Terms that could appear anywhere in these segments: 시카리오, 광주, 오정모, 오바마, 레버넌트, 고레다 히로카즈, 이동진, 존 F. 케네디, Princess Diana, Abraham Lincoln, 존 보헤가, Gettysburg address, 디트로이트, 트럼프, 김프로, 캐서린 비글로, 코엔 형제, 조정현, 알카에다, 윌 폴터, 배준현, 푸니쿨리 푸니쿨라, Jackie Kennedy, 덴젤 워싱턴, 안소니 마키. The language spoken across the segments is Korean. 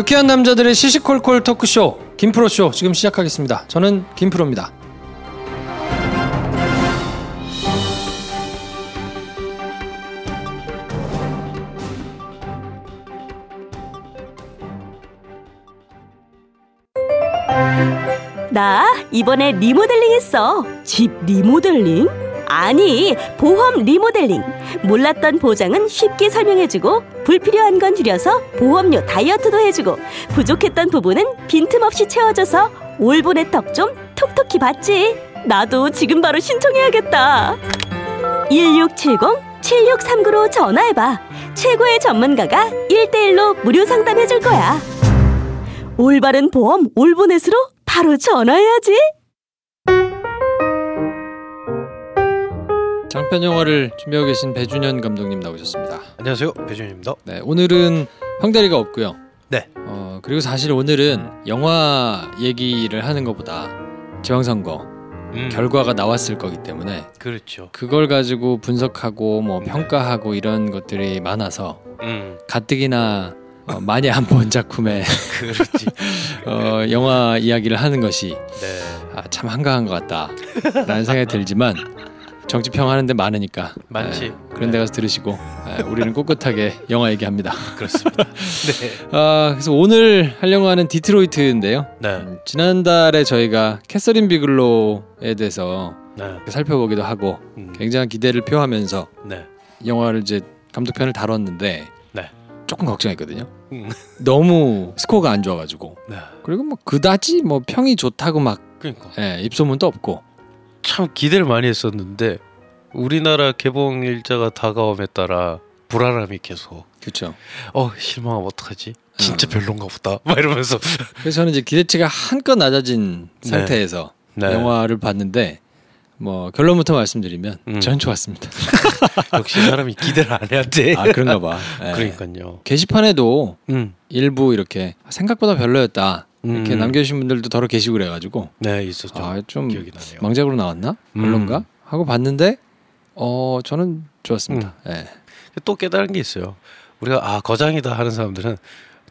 유쾌한 남자들의 시시콜콜 토크쇼 김프로쇼 지금 시작하겠습니다. 저는 김프로입니다. 나 이번에 리모델링 했어. 집 리모델링? 아니, 보험 리모델링. 몰랐던 보장은 쉽게 설명해주고, 불필요한 건 줄여서 보험료 다이어트도 해주고, 부족했던 부분은 빈틈없이 채워줘서 올봄의 턱 좀 톡톡히 받지. 나도 지금 바로 신청해야겠다. 1670-7639로 전화해봐. 최고의 전문가가 1대1로 무료 상담해줄 거야. 올바른 보험 올보넷으로 바로 전화해야지. 장편 영화를 준비하고 계신 배준현 감독님 나오셨습니다. 안녕하세요, 배준현입니다. 네, 오늘은 황대리가 없고요. 네. 그리고 사실 오늘은 영화 얘기를 하는 것보다 지방선거 결과가 나왔을 거기 때문에 그렇죠. 그걸 가지고 분석하고 뭐 평가하고 이런 것들이 많아서 가뜩이나 많이 안 본 작품에 그렇지. 영화 이야기를 하는 것이 네. 아, 참 한가한 것 같다라는 생각이 들지만 정치평 하는데 많으니까 많지. 에, 그런 데 가서 들으시고 에, 우리는 꿋꿋하게 영화 얘기합니다. 그렇습니다. 네. 그래서 오늘 할 영화는 디트로이트인데요. 네. 지난달에 저희가 캐서린 비글로에 대해서 네. 살펴보기도 하고 굉장한 기대를 표하면서 네. 영화를 이제 감독편을 다뤘는데 조금 걱정했거든요. 너무 스코어가 안 좋아가지고. 네. 그리고 뭐 그다지 뭐 평이 좋다고 막 그러니까. 예, 입소문도 없고. 참 기대를 많이 했었는데 우리나라 개봉 일자가 다가옴에 따라 불안함이 계속. 그렇죠. 실망하면 어떡하지? 진짜 별론가 보다. 막 이러면서. 그래서 저는 이제 기대치가 한껏 낮아진 상태에서 네. 영화를 봤는데. 뭐 결론부터 말씀드리면 전 좋았습니다. 역시 사람이 기대를 안 해야 돼. 아 그런가 봐. 네. 그러니까요. 게시판에도 일부 이렇게 생각보다 별로였다 이렇게 남겨주신 분들도 더러 계시고 그래가지고 네 있었죠. 아, 좀 기억이 나네요. 망작으로 나왔나? 별론가? 하고 봤는데 저는 좋았습니다. 네. 또 깨달은 게 있어요. 우리가 거장이다 하는 사람들은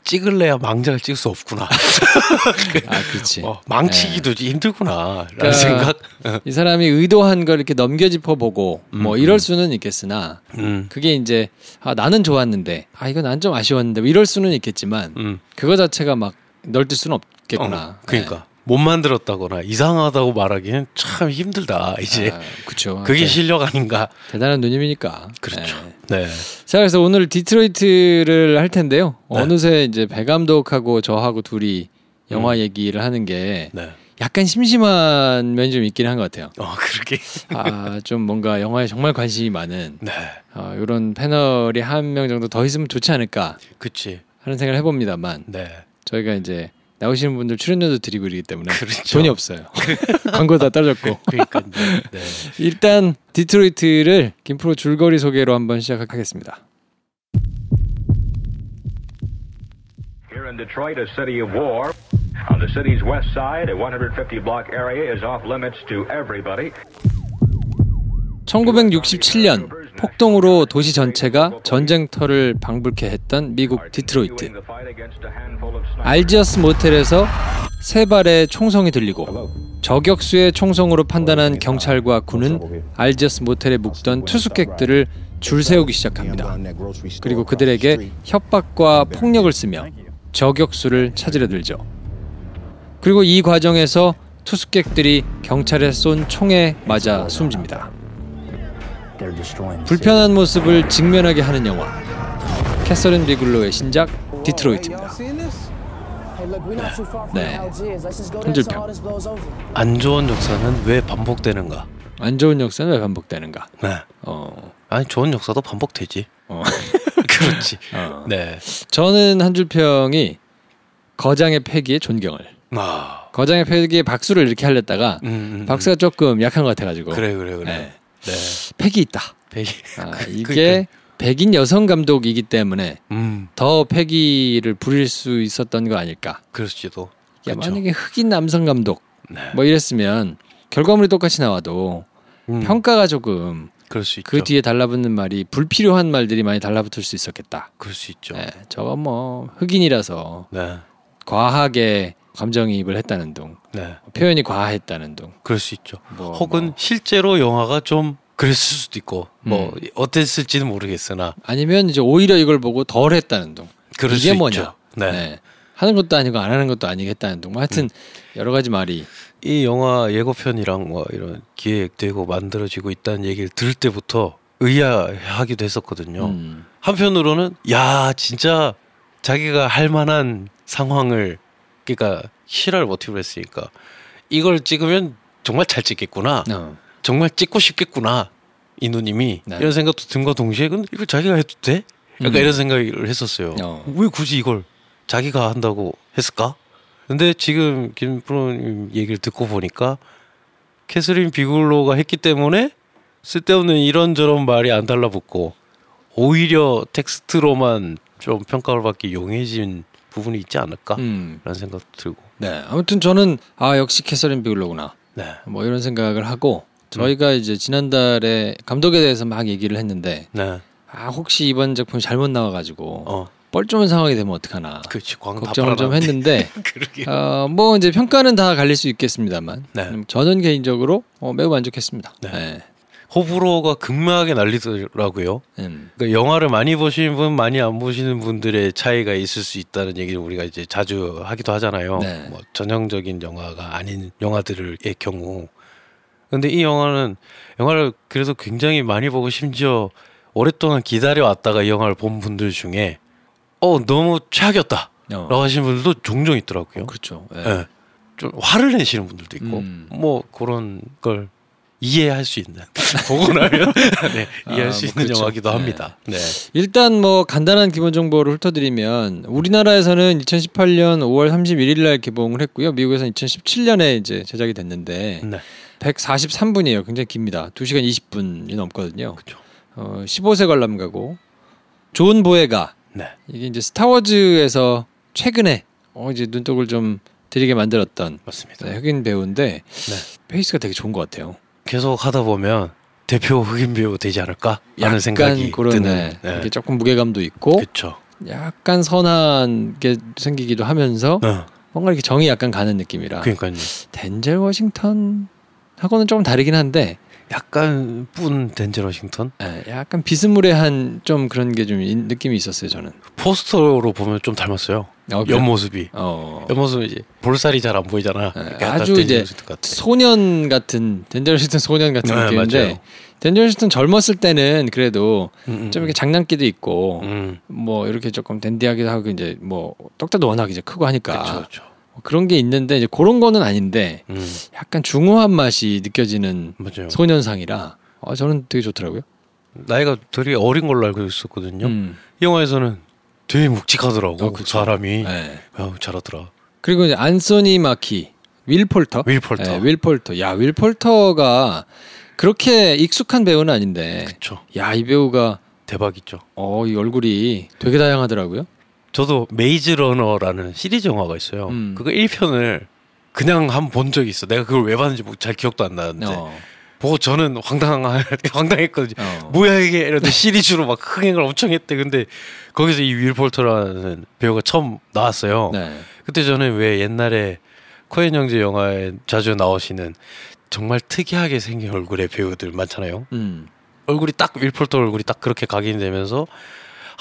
찍을래야 망작을 찍을 수 없구나. 아, 그렇지. 망치기도 힘들구나. 라는 생각. 이 사람이 의도한 걸 이렇게 넘겨짚어 보고 뭐 이럴 수는 있겠으나 그게 이제 나는 좋았는데 이건 난 좀 아쉬웠는데 뭐 이럴 수는 있겠지만 그거 자체가 막 널뛸 수는 없겠구나. 그러니까 네. 못 만들었다거나 이상하다고 말하기는 참 힘들다. 이제 그렇죠. 그게 실력 아닌가. 대단한 누님이니까. 그렇죠. 네. 자, 그래서 오늘 디트로이트를 할 텐데요. 네. 어느새 이제 배 감독하고 저하고 둘이 영화 얘기를 하는 게 네. 약간 심심한 면이 좀 있긴 한 것 같아요. 그렇게. 좀 뭔가 영화에 정말 관심이 많은 네. 이런 패널이 한 명 정도 더 있으면 좋지 않을까. 그렇지. 하는 생각을 해봅니다만. 네. 저희가 이제 나오시는 분들 출연료도 드리고 이러기 때문에 그렇죠. 돈이 없어요. 광고 다 떨어졌고. 그러니까 네. 일단 디트로이트를 김프로 줄거리 소개로 한번 시작하겠습니다. Here in Detroit, a city of war. On the city's west side, a 150 block area is off limits to everybody. 1967년 폭동으로 도시 전체가 전쟁터를 방불케 했던 미국 디트로이트. 알지어스 모텔에서 세 발의 총성이 들리고 저격수의 총성으로 판단한 경찰과 군은 알지어스 모텔에 묵던 투숙객들을 줄 세우기 시작합니다. 그리고 그들에게 협박과 폭력을 쓰며 저격수를 찾으려 들죠. 그리고 이 과정에서 투숙객들이 경찰에 쏜 총에 맞아 숨집니다. 불편한 모습을 직면하게 하는 영화 캐서린 비글로의 신작 디트로이트입니다. 네, 한 줄평. 안 좋은 역사는 왜 반복되는가? 안 좋은 역사는 왜 반복되는가? 네. 아니 좋은 역사도 반복되지. 그렇지. 네. 저는 한 줄평이 거장의 패기에 존경을. 거장의 패기에 박수를 이렇게 하려다가 박수가 조금 약한 것 같아가지고. 그래. 네. 네. 패기 있다. 이게 백인 여성 감독이기 때문에 더 패기를 부릴 수 있었던 거 아닐까. 그렇지도. 그렇죠. 만약에 흑인 남성 감독 네. 뭐 이랬으면 결과물이 똑같이 나와도 평가가 조금 그럴 수 있죠. 그 뒤에 달라붙는 말이 불필요한 말들이 많이 달라붙을 수 있었겠다. 그럴 수 있죠. 네, 저거 뭐 흑인이라서 네. 과하게 감정이입을 했다는 둥 네. 표현이 과했다는 둥 그럴 수 있죠. 뭐, 혹은 뭐. 실제로 영화가 좀 그랬을 수도 있고 뭐 어땠을지는 모르겠으나 아니면 이제 오히려 이걸 보고 덜 했다는 둥 그럴 이게 수 뭐냐 있죠. 네. 네. 하는 것도 아니고 안 하는 것도 아니겠다는 둥 뭐 하여튼 여러 가지 말이 이 영화 예고편이랑 뭐 이런 기획되고 만들어지고 있다는 얘기를 들을 때부터 의아하기도 했었거든요. 한편으로는 야 진짜 자기가 할 만한 상황을 그러니까 실화를 모티브로 했으니까 이걸 찍으면 정말 잘 찍겠구나. 정말 찍고 싶겠구나. 이누님이 네. 이런 생각도 든과 동시에 근데 이걸 자기가 해도 돼? 약간 이런 생각을 했었어요. 왜 굳이 이걸 자기가 한다고 했을까? 근데 지금 김프로님 얘기를 듣고 보니까 캐서린 비글로가 했기 때문에 쓸데없는 이런저런 말이 안 달라붙고 오히려 텍스트로만 좀 평가를 받기 용해진 부분이 있지 않을까라는 생각도 들고. 네, 아무튼 저는 아 역시 캐서린 비글로구나. 네, 뭐 이런 생각을 하고 저희가 이제 지난달에 감독에 대해서 막 얘기를 했는데 네. 아 혹시 이번 작품이 잘못 나와가지고. 뻘쭘한 상황이 되면 어떡하나 그치, 걱정을 좀 했는데 뭐 이제 평가는 다 갈릴 수 있겠습니다만 네. 저는 개인적으로 매우 만족했습니다. 네. 네. 호불호가 극명하게 날리더라고요. 그러니까 영화를 많이 보시는 분 많이 안 보시는 분들의 차이가 있을 수 있다는 얘기를 우리가 이제 자주 하기도 하잖아요. 네. 뭐 전형적인 영화가 아닌 영화들의 경우 근데 이 영화는 영화를 그래서 굉장히 많이 보고 심지어 오랫동안 기다려왔다가 이 영화를 본 분들 중에 너무 최악이었다 라고 하시는 분들도 종종 있더라고요. 그렇죠. 예. 예. 좀 화를 내시는 분들도 있고 뭐 그런 걸 이해할 수 있는 보고 나면 네, 이해할 수 있는 그렇죠. 영화기도 합니다. 네. 네. 일단 뭐 간단한 기본 정보를 훑어드리면 우리나라에서는 2018년 5월 31일 날 개봉을 했고요. 미국에서는 2017년에 이제 제작이 됐는데 네. 143분이에요. 굉장히 깁니다. 2시간 20분이 넘거든요. 그렇죠. 15세 관람가고 존 보헤가 네. 이게 이제 스타워즈에서 최근에 이제 눈독을 좀 들이게 만들었던 맞습니다. 네, 흑인 배우인데 네. 페이스가 되게 좋은 것 같아요. 계속 하다 보면 대표 흑인 배우 되지 않을까 하는 생각이 드는 네. 이게 조금 무게감도 있고 그쵸. 약간 선한 게 생기기도 하면서 뭔가 이렇게 정이 약간 가는 느낌이라 그러니까요. 덴젤 워싱턴하고는 조금 다르긴 한데 약간 뿐 덴젤 워싱턴? 네, 약간 비스무리한 좀 그런 게 좀 느낌이 있었어요 저는. 포스터로 보면 좀 닮았어요. 옆모습이. 옆모습이 이제 볼살이 잘 안 보이잖아. 네, 아주 이제 소년 같은 덴젤 워싱턴 소년 같은 네, 느낌인데 덴젤 워싱턴 젊었을 때는 그래도 좀 이렇게 장난기도 있고 뭐 이렇게 조금 댄디하기도 하고 이제 뭐 떡대도 워낙 이제 크고 하니까. 그쵸, 그쵸. 그런 게 있는데 이제 그런 거는 아닌데 약간 중후한 맛이 느껴지는 맞아요. 소년상이라 저는 되게 좋더라고요. 나이가 되게 어린 걸로 알고 있었거든요. 영화에서는 되게 묵직하더라고 사람이. 네. 잘하더라. 그리고 이제 안소니 마키, 윌 폴터. 네, 윌 폴터. 야, 윌 폴터가 그렇게 익숙한 배우는 아닌데. 그쵸. 야, 이 배우가 대박이죠. 이 얼굴이 되게 다양하더라고요. 저도 메이즈 러너라는 시리즈 영화가 있어요. 그거 1편을 그냥 한번 본 적이 있어. 내가 그걸 왜 봤는지 잘 기억도 안 나는데 보고 저는 황당했거든요. 뭐야 이게 이러는데 시리즈로 막 흥행을 엄청 했대. 근데 거기서 이 윌 폴터라는 배우가 처음 나왔어요. 네. 그때 저는 왜 옛날에 코엔 형제 영화에 자주 나오시는 정말 특이하게 생긴 얼굴의 배우들 많잖아요. 얼굴이 딱 윌 폴터 얼굴이 딱 그렇게 각인되면서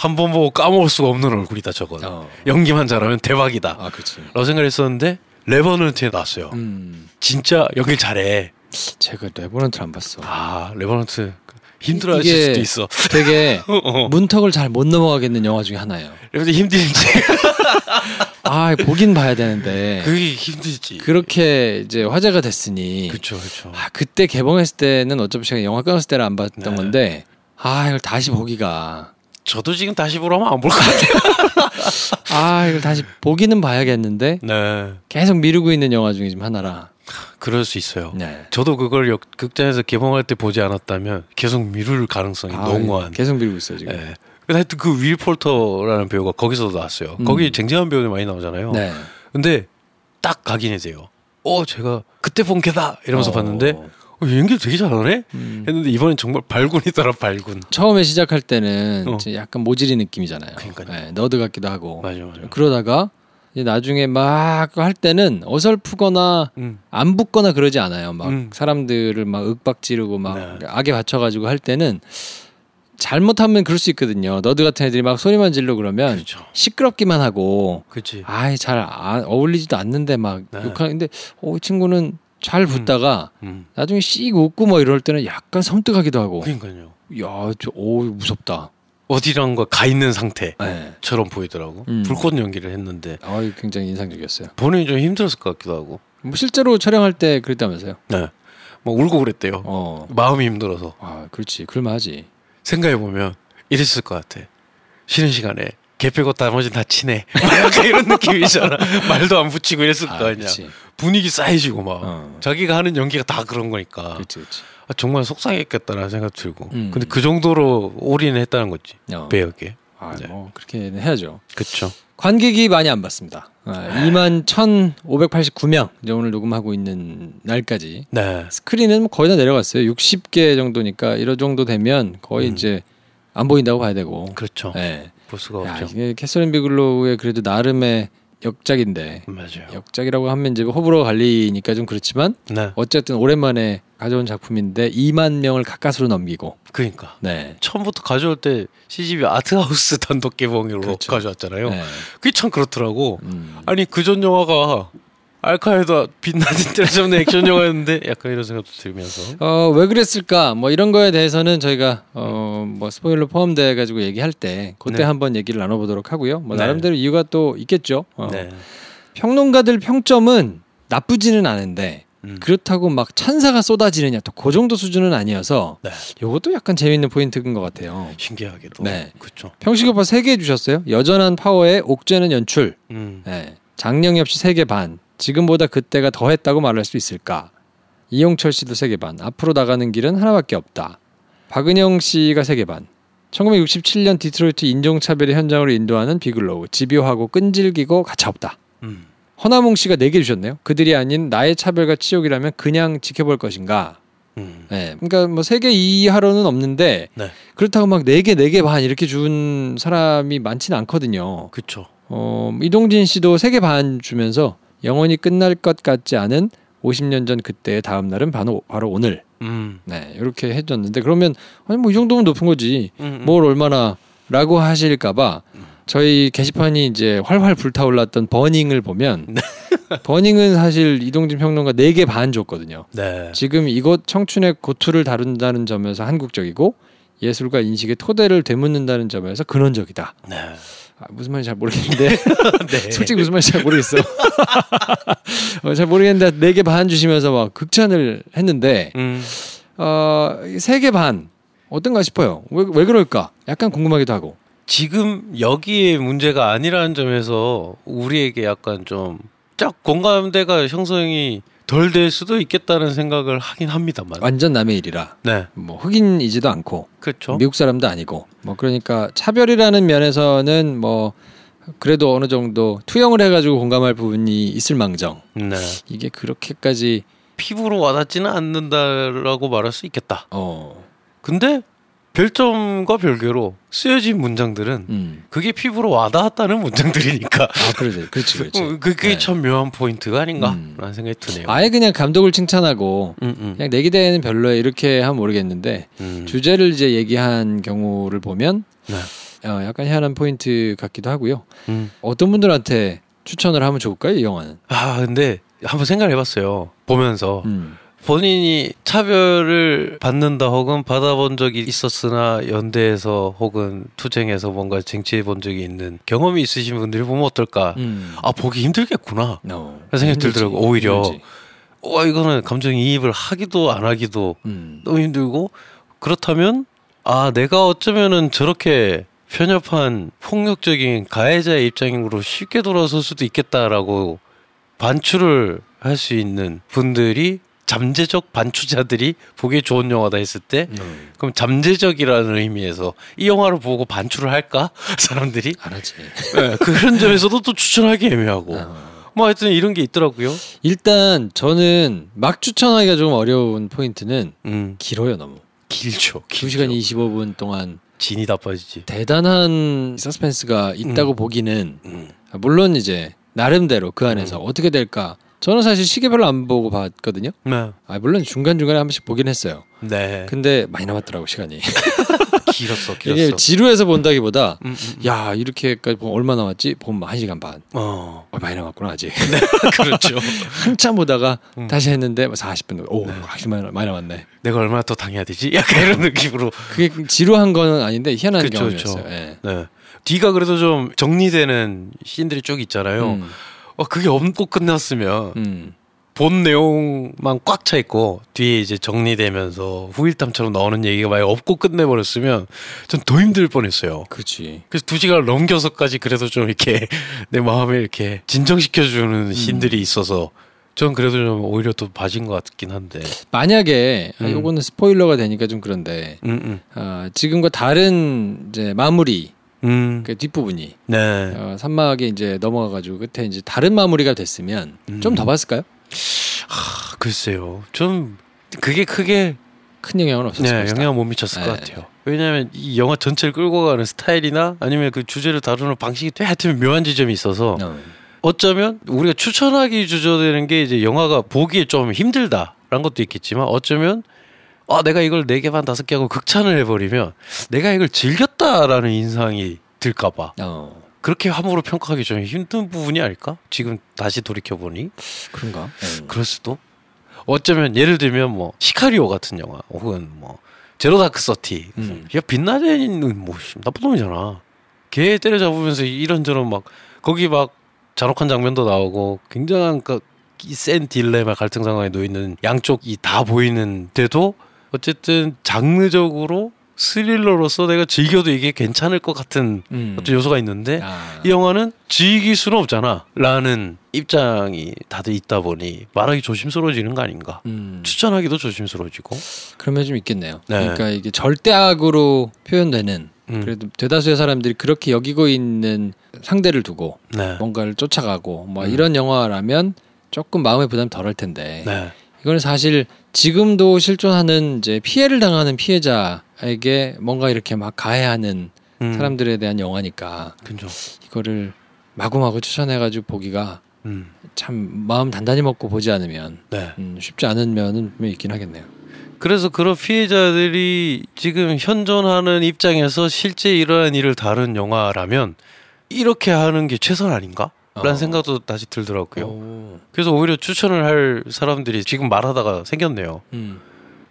한 번 보고 까먹을 수가 없는 얼굴이다 저건. 연기만 잘하면 대박이다. 아, 그렇지. 라고 생각을 했었는데 레버넌트에 나왔어요. 진짜 연기 잘해. 제가 레버넌트를 안 봤어. 아, 레버넌트 힘들어하실 수도 있어. 되게 문턱을 잘 못 넘어가겠는 영화 중에 하나예요. 레버넌트 힘들지. 아, 보긴 봐야 되는데. 그게 힘들지. 그렇게 이제 화제가 됐으니. 그렇죠, 그렇죠. 아, 그때 개봉했을 때는 어차피 제가 영화 끊었을 때를 안 봤던 네. 건데. 아, 이걸 다시 보기가. 저도 지금 다시 보라면 안 볼 것 같아요. 이걸 다시 보기는 봐야겠는데 네. 계속 미루고 있는 영화 중에 지금 하나라. 그럴 수 있어요. 네. 저도 그걸 극장에서 개봉할 때 보지 않았다면 계속 미룰 가능성이 농후한. 계속 미루고 있어요 지금. 네. 근데 하여튼 그 윌 폴터라는 배우가 거기서도 나왔어요. 거기 쟁쟁한 배우들 많이 나오잖아요. 네. 근데 딱 각인이 돼요. 제가 그때 본 게다 이러면서 봤는데 연기를 되게 잘하네? 했는데 이번엔 정말 발군이더라, 발군. 처음에 시작할 때는 약간 모질이 느낌이잖아요. 네, 너드 같기도 하고. 맞아. 그러다가 이제 나중에 막 할 때는 어설프거나 안 붙거나 그러지 않아요. 막 사람들을 막 윽박지르고 막 네. 악에 받쳐가지고 할 때는 잘못하면 그럴 수 있거든요. 너드 같은 애들이 막 소리만 질러 그러면 그렇죠. 시끄럽기만 하고 아예 잘 어울리지도 않는데 막 네. 욕하는데 이 친구는 잘 붙다가 나중에 씩 웃고 뭐 이럴 때는 약간 섬뜩하기도 하고. 그러니까요. 야, 무섭다. 어디론가 가 있는 상태처럼 네. 보이더라고. 불꽃 연기를 했는데. 굉장히 인상적이었어요. 본인이 좀 힘들었을 것 같기도 하고. 뭐 실제로 촬영할 때 그랬다면서요? 네. 막 울고 그랬대요. 마음이 힘들어서. 그렇지. 그럴만하지. 생각해보면 이랬을 것 같아. 쉬는 시간에 걔 빼고 나머지는 다 친해. 약간 이런 느낌이잖아. 말도 안 붙이고 이랬을 거 아니야. 그치. 분위기 쌓이시고 막 자기가 하는 연기가 다 그런 거니까. 그치. 정말 속상했겠다라는 생각 들고. 근데 그 정도로 올인을 했다는 거지. 배역에. 뭐 그렇게 해야죠. 그렇죠. 관객이 많이 안 봤습니다. 21,589명 이제 오늘 녹음하고 있는 날까지. 네. 스크린은 거의 다 내려갔어요. 60개 정도니까 이런 정도 되면 거의 이제 안 보인다고 봐야 되고. 그렇죠. 네. 볼 수가 없죠. 이게 캐서린 비글로우의 그래도 나름의 역작인데. 맞아요. 역작이라고 하면 이제 호불호 갈리니까 좀 그렇지만 네. 어쨌든 오랜만에 가져온 작품인데 2만 명을 가까스로 넘기고. 그러니까. 네. 처음부터 가져올 때 CGV 아트하우스 단독 개봉으로 그렇죠. 가져왔잖아요. 네. 그게 참 그렇더라고. 아니 그전 영화가 알카에다 빛나는 때를 잡는 액션 영화였는데 약간 이런 생각도 들면서. 왜 그랬을까? 뭐 이런 거에 대해서는 저희가 뭐 스포일러 포함돼 가지고 얘기할 때 그때 네. 한번 얘기를 나눠보도록 하고요. 뭐 네. 나름대로 이유가 또 있겠죠. 네. 평론가들 평점은 나쁘지는 않은데 그렇다고 막 찬사가 쏟아지느냐 또 그 정도 수준은 아니어서 요것도 네. 약간 재밌는 포인트인 것 같아요. 신기하게도. 네. 그렇죠. 평식오빠 3개 주셨어요. 여전한 파워에 옥죄는 연출. 네. 장영엽 씨 3개 반. 지금보다 그때가 더 했다고 말할 수 있을까? 이용철 씨도 3개 반. 앞으로 나가는 길은 하나밖에 없다. 박은영 씨가 3개 반. 1967년 디트로이트 인종차별의 현장으로 인도하는 비글로우. 집요하고 끈질기고 가차없다. 허나몽 씨가 4개 주셨네요. 그들이 아닌 나의 차별과 치욕이라면 그냥 지켜볼 것인가? 네, 그러니까 뭐 3개 이하로는 없는데 네. 그렇다고 막 4개 반 이렇게 준 사람이 많지는 않거든요. 그렇죠. 이동진 씨도 3개 반 주면서 영원히 끝날 것 같지 않은 50년 전 그때의 다음 날은 바로 오늘. 네, 이렇게 해줬는데 그러면 아니 뭐 이 정도면 높은 거지. 뭘 얼마나라고 하실까봐 저희 게시판이 이제 활활 불타올랐던 버닝을 보면 버닝은 사실 이동진 평론가 4개 반 줬거든요. 네. 지금 이곳 청춘의 고투를 다룬다는 점에서 한국적이고 예술과 인식의 토대를 되묻는다는 점에서 근원적이다. 네. 무슨 말인지 잘 모르겠는데 네. 솔직히 무슨 말인지 잘 모르겠어. 잘 모르겠는데 4개 반 주시면서 막 극찬을 했는데 3개 반 어떤가 싶어요. 왜 그럴까? 약간 궁금하기도 하고. 지금 여기에 문제가 아니라는 점에서 우리에게 약간 좀 쫙 공감대가 형성이 덜 될 수도 있겠다는 생각을 하긴 합니다만. 완전 남의 일이라. 네. 뭐 흑인이지도 않고. 그렇죠. 미국 사람도 아니고. 뭐 그러니까 차별이라는 면에서는 뭐 그래도 어느 정도 투영을 해가지고 공감할 부분이 있을망정. 네. 이게 그렇게까지 피부로 와닿지는 않는다라고 말할 수 있겠다. 근데 별점과 별개로 쓰여진 문장들은 그게 피부로 와닿았다는 문장들이니까. 그렇지. 그게 네. 참 묘한 포인트가 아닌가라는 생각이 드네요. 아예 그냥 감독을 칭찬하고 그냥 내 기대에는 별로에 이렇게 하면 모르겠는데 주제를 이제 얘기한 경우를 보면 네. 약간 희한한 포인트 같기도 하고요. 어떤 분들한테 추천을 하면 좋을까요, 이 영화는? 근데 한번 생각해봤어요. 보면서. 본인이 차별을 받는다 혹은 받아본 적이 있었으나 연대에서 혹은 투쟁에서 뭔가 쟁취해본 적이 있는 경험이 있으신 분들이 보면 어떨까. 보기 힘들겠구나 그런 생각이 들더라고요. 오히려 이거는 감정이입을 하기도 안 하기도 너무 힘들고. 그렇다면 내가 어쩌면은 저렇게 편협한 폭력적인 가해자의 입장으로 쉽게 돌아설 수도 있겠다라고 반추를 할 수 있는 분들이 잠재적 반추자들이 보기에 좋은 영화다 했을 때 그럼 잠재적이라는 의미에서 이 영화를 보고 반추를 할까? 사람들이? 안 하지. 네, 그런 점에서도 또 추천하기 애매하고 뭐 하여튼 이런 게 있더라고요. 일단 저는 막 추천하기가 좀 어려운 포인트는 길어요. 너무 길죠. 2시간 25분 동안 진이 다 빠지지. 대단한 서스펜스가 있다고 보기는 물론 이제 나름대로 그 안에서 어떻게 될까. 저는 사실 시계 별로 안 보고 봤거든요. 네. 아, 물론 중간중간에 한 번씩 보긴 했어요. 네. 근데 많이 남았더라고 시간이. 길었어. 이게 지루해서 본다기보다 야 이렇게까지 보면 얼마 남았지? 보면 1시간 반. 많이 남았구나 아직. 네. 그렇죠. 한참 보다가 다시 했는데 40분. 오 네. 많이 남았네. 내가 얼마나 더 당해야 되지? 약간 이런 느낌으로. 그게 지루한 건 아닌데 희한한 그쵸, 경험이었어요. 그쵸. 네. 네. 뒤가 그래도 좀 정리되는 씬들이 쭉 있잖아요. 그게 없고 끝났으면 본 내용만 꽉 차 있고 뒤에 이제 정리되면서 후일담처럼 나오는 얘기가 많이 없고 끝내버렸으면 전 더 힘들 뻔했어요. 그렇지. 그래서 2시간을 넘겨서까지 그래도 좀 이렇게 내 마음에 이렇게 진정시켜주는 신들이 있어서 전 그래도 좀 오히려 더 봐진 것 같긴 한데. 만약에 이거는 스포일러가 되니까 좀 그런데 지금과 다른 이제 마무리. 그 뒷부분이 네. 산막에 이제 넘어가가지고 끝에 이제 다른 마무리가 됐으면 좀 더 봤을까요? 아, 글쎄요. 좀 그게 크게 큰 영향은 없었을 것 같아요. 영향 못 미쳤을 것 같아요. 왜냐하면 이 영화 전체를 끌고 가는 스타일이나 아니면 그 주제를 다루는 방식이 하여튼 묘한 지점이 있어서 어쩌면 우리가 추천하기 주저되는 게 이제 영화가 보기에 좀 힘들다라는 것도 있겠지만 어쩌면. 내가 이걸 4개 반 5개 하고 극찬을 해버리면 내가 이걸 즐겼다라는 인상이 들까봐 그렇게 함부로 평가하기 좀 힘든 부분이 아닐까? 지금 다시 돌이켜보니 그런가? 그럴 수도? 어쩌면 예를 들면 뭐 시카리오 같은 영화 혹은 뭐 제로 다크 서티 야 빛나는 뭐 나쁜 놈이잖아. 걔 때려잡으면서 이런저런 막 거기 막 잔혹한 장면도 나오고 굉장한 센 딜레마 갈등 상황에 놓이는 양쪽이 다 보이는데도 어쨌든 장르적으로 스릴러로서 내가 즐겨도 이게 괜찮을 것 같은 어떤 요소가 있는데 이 영화는 즐길 수는 없잖아 라는 입장이 다들 있다 보니 말하기 조심스러워지는 거 아닌가. 추천하기도 조심스러워지고 그런 면이 좀 있겠네요. 네. 그러니까 이게 절대악으로 표현되는 그래도 대다수의 사람들이 그렇게 여기고 있는 상대를 두고 네. 뭔가를 쫓아가고 뭐 이런 영화라면 조금 마음의 부담이 덜할 텐데 네. 이건 사실 지금도 실존하는 이제 피해를 당하는 피해자에게 뭔가 이렇게 막 가해하는 사람들에 대한 영화니까 그쵸. 이거를 마구마구 추천해가지고 보기가 참 마음 단단히 먹고 보지 않으면 네. 쉽지 않은 면은 있긴 하겠네요. 그래서 그런 피해자들이 지금 현존하는 입장에서 실제 일어난 일을 다룬 영화라면 이렇게 하는 게 최선 아닌가? 라는 생각도 다시 들더라고요. 그래서 오히려 추천을 할 사람들이 지금 말하다가 생겼네요.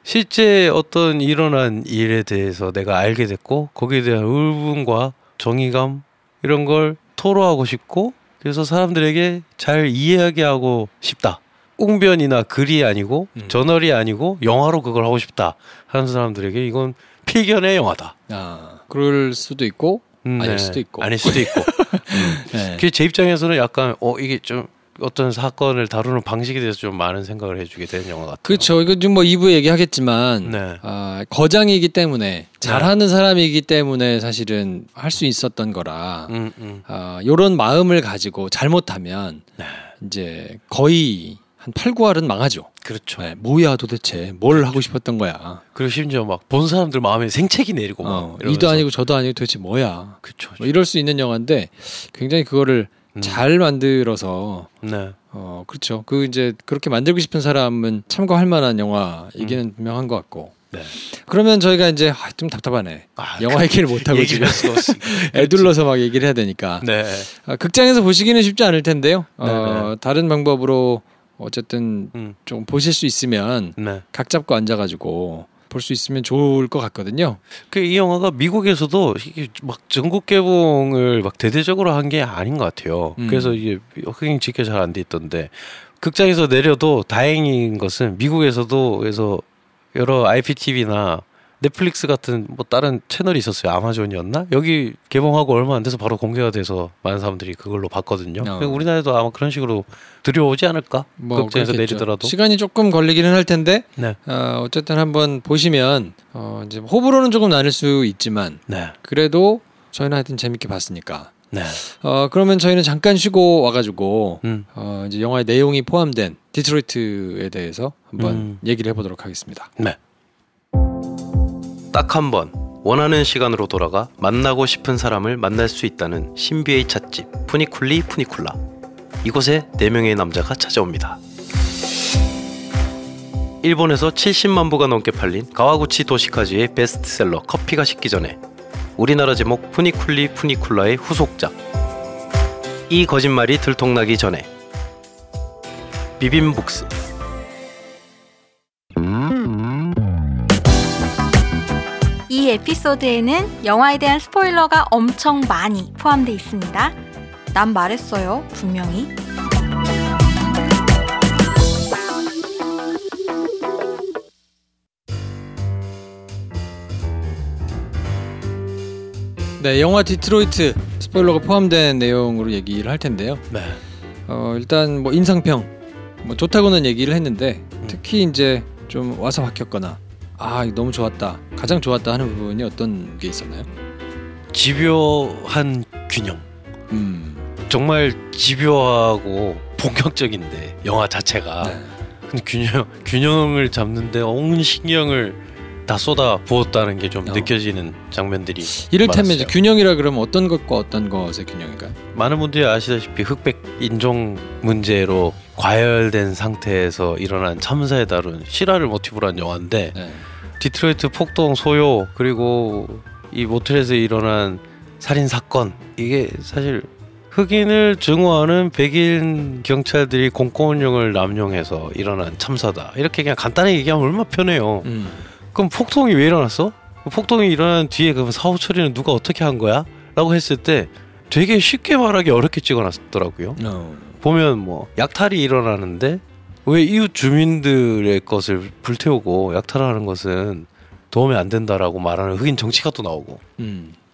실제 어떤 일어난 일에 대해서 내가 알게 됐고 거기에 대한 울분과 정의감 이런 걸 토로하고 싶고 그래서 사람들에게 잘 이해하게 하고 싶다. 웅변이나 글이 아니고 저널이 아니고 영화로 그걸 하고 싶다 하는 사람들에게 이건 필견의 영화다. 그럴 수도 있고 아닐 수도 있고. 그게 제 입장에서는 약간 이게 좀 어떤 사건을 다루는 방식에 대해서 좀 많은 생각을 해주게 되는 영화 같아요. 그렇죠. 이거 좀 뭐 2부에 얘기하겠지만 거장이기 때문에 잘하는 사람이기 때문에 사실은 할 수 있었던 거라 이런 마음을 가지고 잘못하면 이제 거의 한 8, 9할은 망하죠. 그렇죠. 뭐야 도대체 뭘 하고 싶었던 거야. 그리고 심지어 막 본 사람들 마음에 생채기 내리고 막 이도 아니고 저도 아니고 도대체 뭐야. 그렇죠. 뭐 이럴 수 있는 영화인데 굉장히 그거를 잘 만들어서 네. 그렇죠. 그 이제 그렇게 만들고 싶은 사람은 참고할 만한 영화이기는 분명한 것 같고. 네. 그러면 저희가 이제 좀 답답하네. 영화 얘기를 못 하고 지금 애둘러서 막 얘기를 해야 되니까. 네. 극장에서 보시기는 쉽지 않을 텐데요. 다른 방법으로. 어쨌든 좀 보실 수 있으면 각 잡고 앉아가지고 볼 수 있으면 좋을 것 같거든요. 그 이 영화가 미국에서도 막 전국 개봉을 막 대대적으로 한 게 아닌 것 같아요. 그래서 이게 흥행 지켜 잘 안 돼 있던데 극장에서 내려도 다행인 것은 미국에서도 그래서 여러 IPTV나 넷플릭스 같은 뭐 다른 채널이 있었어요. 아마존이었나? 여기 개봉하고 얼마 안 돼서 바로 공개가 돼서 많은 사람들이 그걸로 봤거든요. 우리나라에도 아마 그런 식으로 들여오지 않을까? 뭐 극장에서 그렇겠죠. 내리더라도 시간이 조금 걸리기는 할 텐데 네. 어쨌든 한번 보시면 이제 호불호는 조금 나뉠 수 있지만 네. 그래도 저희는 하여튼 재밌게 봤으니까 네. 그러면 저희는 잠깐 쉬고 와가지고 이제 영화의 내용이 포함된 디트로이트에 대해서 한번 얘기를 해보도록 하겠습니다. 네. 딱 한 번 원하는 시간으로 돌아가 만나고 싶은 사람을 만날 수 있다는 신비의 찻집 푸니쿨리 푸니쿨라. 이곳에 4명의 남자가 찾아옵니다. 일본에서 70만 부가 넘게 팔린 가와구치 도시카즈의 베스트셀러 커피가 식기 전에 우리나라 제목 푸니쿨리 푸니쿨라의 후속작 이 거짓말이 들통나기 전에 비빔국수. 이 에피소드에는 영화에 대한 스포일러가 엄청 많이 포함되어 있습니다. 난 말했어요, 분명히. 네, 영화 디트로이트 스포일러가 포함된 내용으로 얘기를 할 텐데요. 네. 일단 뭐 인상평 뭐 좋다고는 얘기를 했는데 특히 이제 좀 와서 바뀌었거나 아 너무 좋았다, 가장 좋았다 하는 부분이 어떤 게 있었나요? 집요한 균형. 정말 집요하고 본격적인데 영화 자체가 네. 균형을 잡는데 온 신경을 다 쏟아 부었다는 게 좀 느껴지는 장면들이 이를테면 이제 균형이라 그러면 어떤 것과 어떤 것의 균형일까요? 많은 분들이 아시다시피 흑백 인종 문제로 과열된 상태에서 일어난 참사에 다룬 실화를 모티브로 한 영화인데 네. 디트로이트 폭동 소요 그리고 이 모텔에서 일어난 살인사건 이게 사실 흑인을 증오하는 백인 경찰들이 공권력을 남용해서 일어난 참사다 이렇게 그냥 간단히 얘기하면 얼마나 편해요. 그럼 폭동이 왜 일어났어? 폭동이 일어난 뒤에 그럼 사후 처리는 누가 어떻게 한 거야? 라고 했을 때 되게 쉽게 말하기 어렵게 찍어놨더라고요. 보면 뭐 약탈이 일어나는데 왜 이웃 주민들의 것을 불태우고 약탈하는 것은 도움이 안 된다라고 말하는 흑인 정치가 또 나오고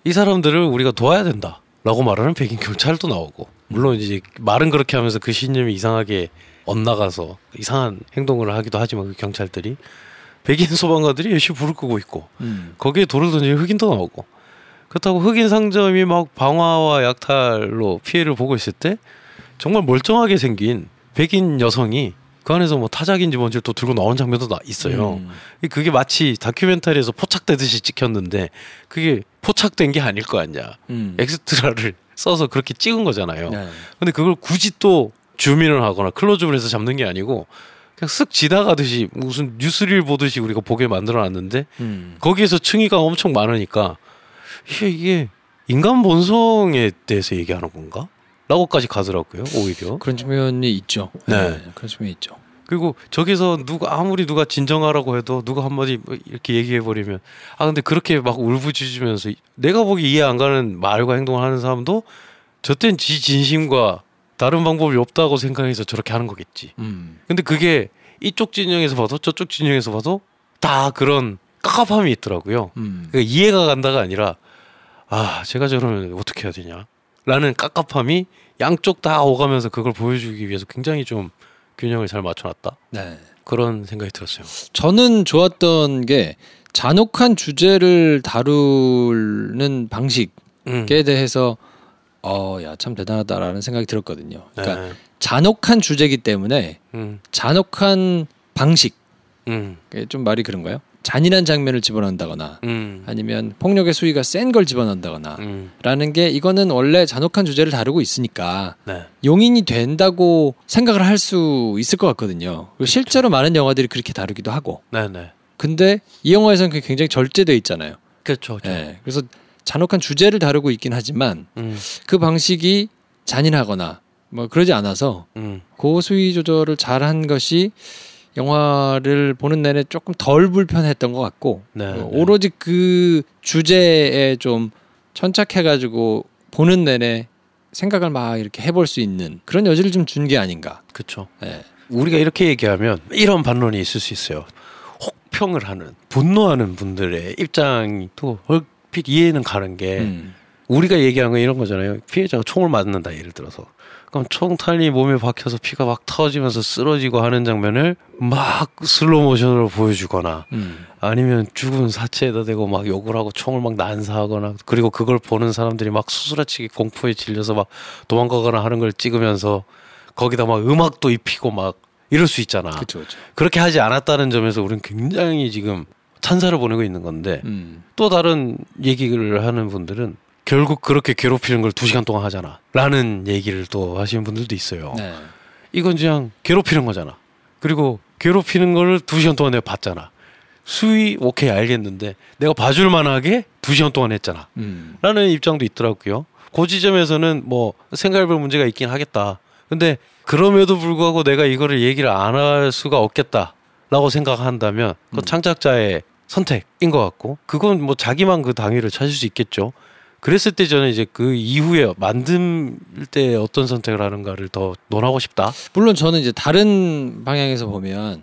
이 사람들을 우리가 도와야 된다라고 말하는 백인 경찰도 나오고 물론 이제 말은 그렇게 하면서 그 신념이 이상하게 엇나가서 이상한 행동을 하기도 하지만 그 경찰들이 백인 소방가들이 열심히 불을 끄고 있고 거기에 돌을 던지는 흑인도 나오고 그렇다고 흑인 상점이 막 방화와 약탈로 피해를 보고 있을 때 정말 멀쩡하게 생긴 백인 여성이 그 안에서 뭐 타작인지 뭔지를 또 들고 나온 장면도 있어요. 그게 마치 다큐멘터리에서 포착되듯이 찍혔는데 그게 포착된 게 아닐 거 아니냐. 엑스트라를 써서 그렇게 찍은 거잖아요. 네. 근데 그걸 굳이 또 줌인을 하거나 클로즈업을 해서 잡는 게 아니고 그냥 쓱 지나가듯이 무슨 뉴스를 보듯이 우리가 보게 만들어놨는데 거기에서 층위가 엄청 많으니까 이게 인간 본성에 대해서 얘기하는 건가? 라고까지 가더라고요. 오히려 그런 측면이 있죠. 네, 그런 측면이 있죠. 그리고 저기서 아무리 누가 진정하라고 해도 누가 한마디 이렇게 얘기해버리면 아 근데 그렇게 막 울부짖으면서 내가 보기 이해 안 가는 말과 행동을 하는 사람도 저땐 지 진심과 다른 방법이 없다고 생각해서 저렇게 하는 거겠지. 근데 그게 이쪽 진영에서 봐도 저쪽 진영에서 봐도 다 그런 깝깝함이 있더라고요. 그러니까 이해가 간다가 아니라 아 제가 저러면 어떻게 해야 되냐 라는 깝깝함이 양쪽 다 오가면서 그걸 보여주기 위해서 굉장히 좀 균형을 잘 맞춰놨다. 네. 그런 생각이 들었어요. 저는 좋았던 게 잔혹한 주제를 다루는 방식에 대해서 야, 참 대단하다라는 생각이 들었거든요. 그러니까 잔혹한 주제이기 때문에 잔혹한 방식, 좀 말이 그런가요? 잔인한 장면을 집어넣는다거나 아니면 폭력의 수위가 센 걸 집어넣는다거나 라는 게 이거는 원래 잔혹한 주제를 다루고 있으니까 네. 용인이 된다고 생각을 할 수 있을 것 같거든요. 그리고 실제로 많은 영화들이 그렇게 다루기도 하고 네네. 근데 이 영화에서는 그게 굉장히 절제되어 있잖아요. 그렇죠. 네, 그래서 잔혹한 주제를 다루고 있긴 하지만 그 방식이 잔인하거나 뭐 그러지 않아서 그 수위 조절을 잘한 것이 영화를 보는 내내 조금 덜 불편했던 것 같고 네, 오로지 그 주제에 좀 천착해가지고 보는 내내 생각을 막 이렇게 해볼 수 있는 그런 여지를 좀 준 게 아닌가. 그렇죠. 네. 우리가 이렇게 얘기하면 이런 반론이 있을 수 있어요. 혹평을 하는 분노하는 분들의 입장도 이해는 가는 게 우리가 얘기하는 건 이런 거잖아요. 피해자가 총을 맞는다 예를 들어서. 그럼 총탄이 몸에 박혀서 피가 막 터지면서 쓰러지고 하는 장면을 막 슬로모션으로 보여주거나 아니면 죽은 사체에다 대고 막 욕을 하고 총을 막 난사하거나 그리고 그걸 보는 사람들이 막 수수라치기 공포에 질려서 막 도망가거나 하는 걸 찍으면서 거기다 막 음악도 입히고 막 이럴 수 있잖아. 그쵸, 그쵸. 그렇게 하지 않았다는 점에서 우리는 굉장히 지금 찬사를 보내고 있는 건데 또 다른 얘기를 하는 분들은 결국 그렇게 괴롭히는 걸 2시간 동안 하잖아 라는 얘기를 또 하시는 분들도 있어요. 네. 이건 그냥 괴롭히는 거잖아. 그리고 괴롭히는 걸 2시간 동안 내가 봤잖아. 수위 오케이 알겠는데 내가 봐줄 만하게 2시간 동안 했잖아 라는 입장도 있더라고요. 그 지점에서는 뭐 생각해볼 문제가 있긴 하겠다. 근데 그럼에도 불구하고 내가 이거를 얘기를 안 할 수가 없겠다 라고 생각한다면 그건 창작자의 선택인 것 같고 그건 뭐 자기만 그 당위를 찾을 수 있겠죠. 그랬을 때 저는 이제 그 이후에 만들 때 어떤 선택을 하는가를 더 논하고 싶다. 물론 저는 이제 다른 방향에서 보면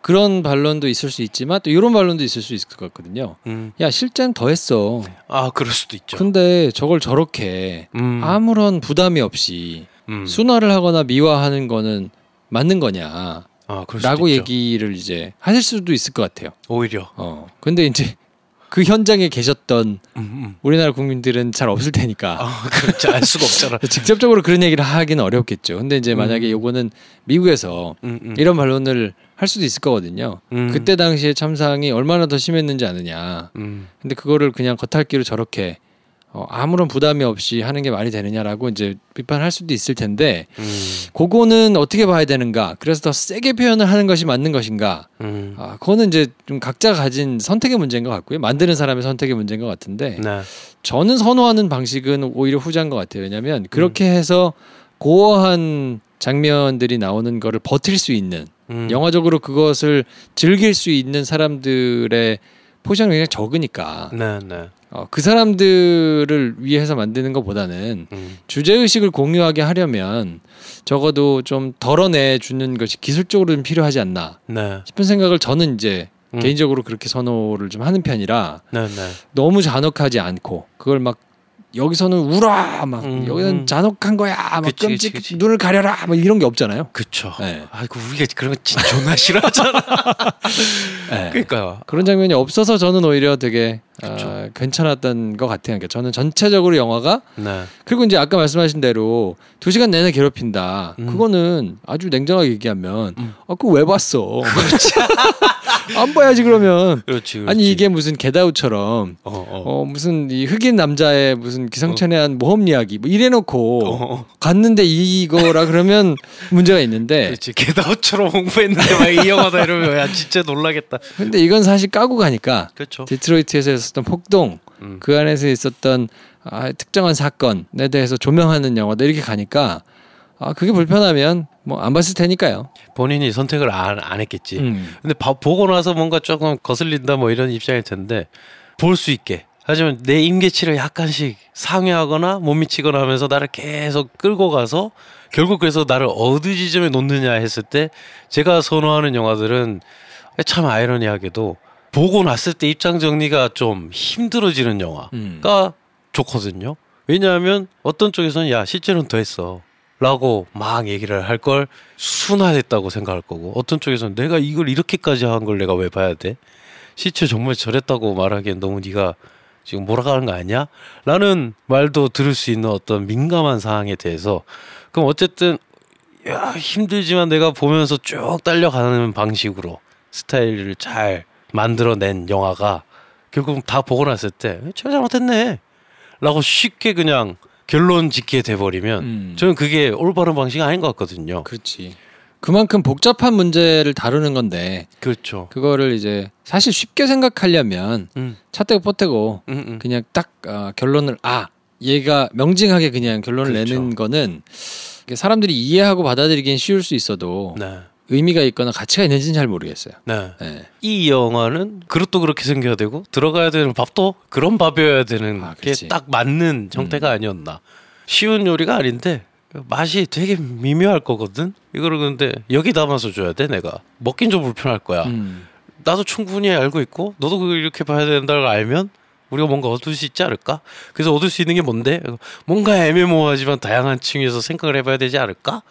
그런 반론도 있을 수 있지만 또 이런 반론도 있을 수 있을 것 같거든요. 야 실제는 더 했어. 아 그럴 수도 있죠. 근데 저걸 저렇게 아무런 부담이 없이 순화를 하거나 미화하는 거는 맞는 거냐. 아, 그럴 수도 라고 있죠. 얘기를 이제 하실 수도 있을 것 같아요. 오히려. 근데 이제 그 현장에 계셨던 우리나라 국민들은 잘 없을 테니까. 아, 그렇지. 알 수가 없잖아. 직접적으로 그런 얘기를 하기는 어렵겠죠. 근데 이제 만약에 요거는 미국에서 이런 반론을 할 수도 있을 거거든요. 그때 당시에 참상이 얼마나 더 심했는지 아느냐. 근데 그거를 그냥 겉핥기로 저렇게 아무런 부담이 없이 하는 게 말이 되느냐라고 이제 비판할 수도 있을 텐데 그거는 어떻게 봐야 되는가? 그래서 더 세게 표현을 하는 것이 맞는 것인가? 아, 그거는 이제 좀 각자 가진 선택의 문제인 것 같고요. 만드는 사람의 선택의 문제인 것 같은데 네. 저는 선호하는 방식은 오히려 후자인 것 같아요. 왜냐하면 그렇게 해서 고어한 장면들이 나오는 거를 버틸 수 있는 영화적으로 그것을 즐길 수 있는 사람들의 포션이 굉장히 적으니까 네, 네. 그 사람들을 위해서 만드는 것보다는 주제의식을 공유하게 하려면 적어도 좀 덜어내주는 것이 기술적으로 좀 필요하지 않나 네. 싶은 생각을 저는 이제 개인적으로 그렇게 선호를 좀 하는 편이라 네, 네. 너무 잔혹하지 않고 그걸 막 여기서는 울어 막 여기는 잔혹한 거야 막 그치, 끔찍 그치, 그치. 눈을 가려라 막 이런 게 없잖아요. 그렇죠. 네. 아이고 우리가 그런 거 진짜 존나 싫어하잖아. 네. 그러니까요. 그런 장면이 없어서 저는 오히려 되게 괜찮았던 것 같아요. 그러니까 저는 전체적으로 영화가 네. 그리고 이제 아까 말씀하신 대로 2시간 내내 괴롭힌다. 그거는 아주 냉정하게 얘기하면 아 그거 왜 봤어? 안 봐야지 그러면. 그렇지, 그렇지. 아니 이게 무슨 겟아웃처럼 무슨 이 흑인 남자의 무슨 기상천외한 모험 이야기 뭐 이래놓고 갔는데 이거라 그러면 문제가 있는데. 그렇지. 겟아웃처럼 홍보했는데 막 이 영화다 이러면 야 진짜 놀라겠다. 근데 이건 사실 까고 가니까. 그렇죠. 디트로이트에서 있었던 폭동, 그 안에서 있었던 특정한 사건에 대해서 조명하는 영화다 이렇게 가니까. 아 그게 불편하면 뭐 안 봤을 테니까요. 본인이 선택을 안 했겠지. 근데 보고 나서 뭔가 조금 거슬린다 뭐 이런 입장일 텐데 볼 수 있게. 하지만 내 임계치를 약간씩 상회하거나 못 미치거나 하면서 나를 계속 끌고 가서 결국 그래서 나를 어느 지점에 놓느냐 했을 때 제가 선호하는 영화들은 참 아이러니하게도 보고 났을 때 입장 정리가 좀 힘들어지는 영화가 좋거든요. 왜냐하면 어떤 쪽에서는 야 실제로는 더 했어. 라고 막 얘기를 할 걸 순화했다고 생각할 거고 어떤 쪽에서는 내가 이걸 이렇게까지 한 걸 내가 왜 봐야 돼? 실제 정말 저랬다고 말하기엔 너무 네가 지금 몰아가는 거 아니야? 라는 말도 들을 수 있는 어떤 민감한 사항에 대해서 그럼 어쨌든 야, 힘들지만 내가 보면서 쭉 딸려가는 방식으로 스타일을 잘 만들어낸 영화가 결국 다 보고 났을 때 제가 잘못했네 라고 쉽게 그냥 결론 짓게 돼버리면 저는 그게 올바른 방식이 아닌 것 같거든요. 그렇지. 그만큼 복잡한 문제를 다루는 건데 그렇죠. 그거를 이제 사실 쉽게 생각하려면 차떼고 포떼고 그냥 딱 결론을 얘가 명징하게 그냥 결론을 그렇죠. 내는 거는 사람들이 이해하고 받아들이긴 쉬울 수 있어도 네. 의미가 있거나 가치가 있는지는 잘 모르겠어요. 네. 네. 이 영화는 그릇도 그렇게 생겨야 되고 들어가야 되는 밥도 그런 밥이어야 되는 게 딱 맞는 형태가 아니었나. 쉬운 요리가 아닌데 맛이 되게 미묘할 거거든. 이거를 근데 여기 담아서 줘야 돼 내가. 먹긴 좀 불편할 거야. 나도 충분히 알고 있고 너도 그걸 이렇게 봐야 된다고 알면 우리가 뭔가 얻을 수 있지 않을까? 그래서 얻을 수 있는 게 뭔데? 뭔가 애매모호하지만 다양한 층에서 생각을 해봐야 되지 않을까?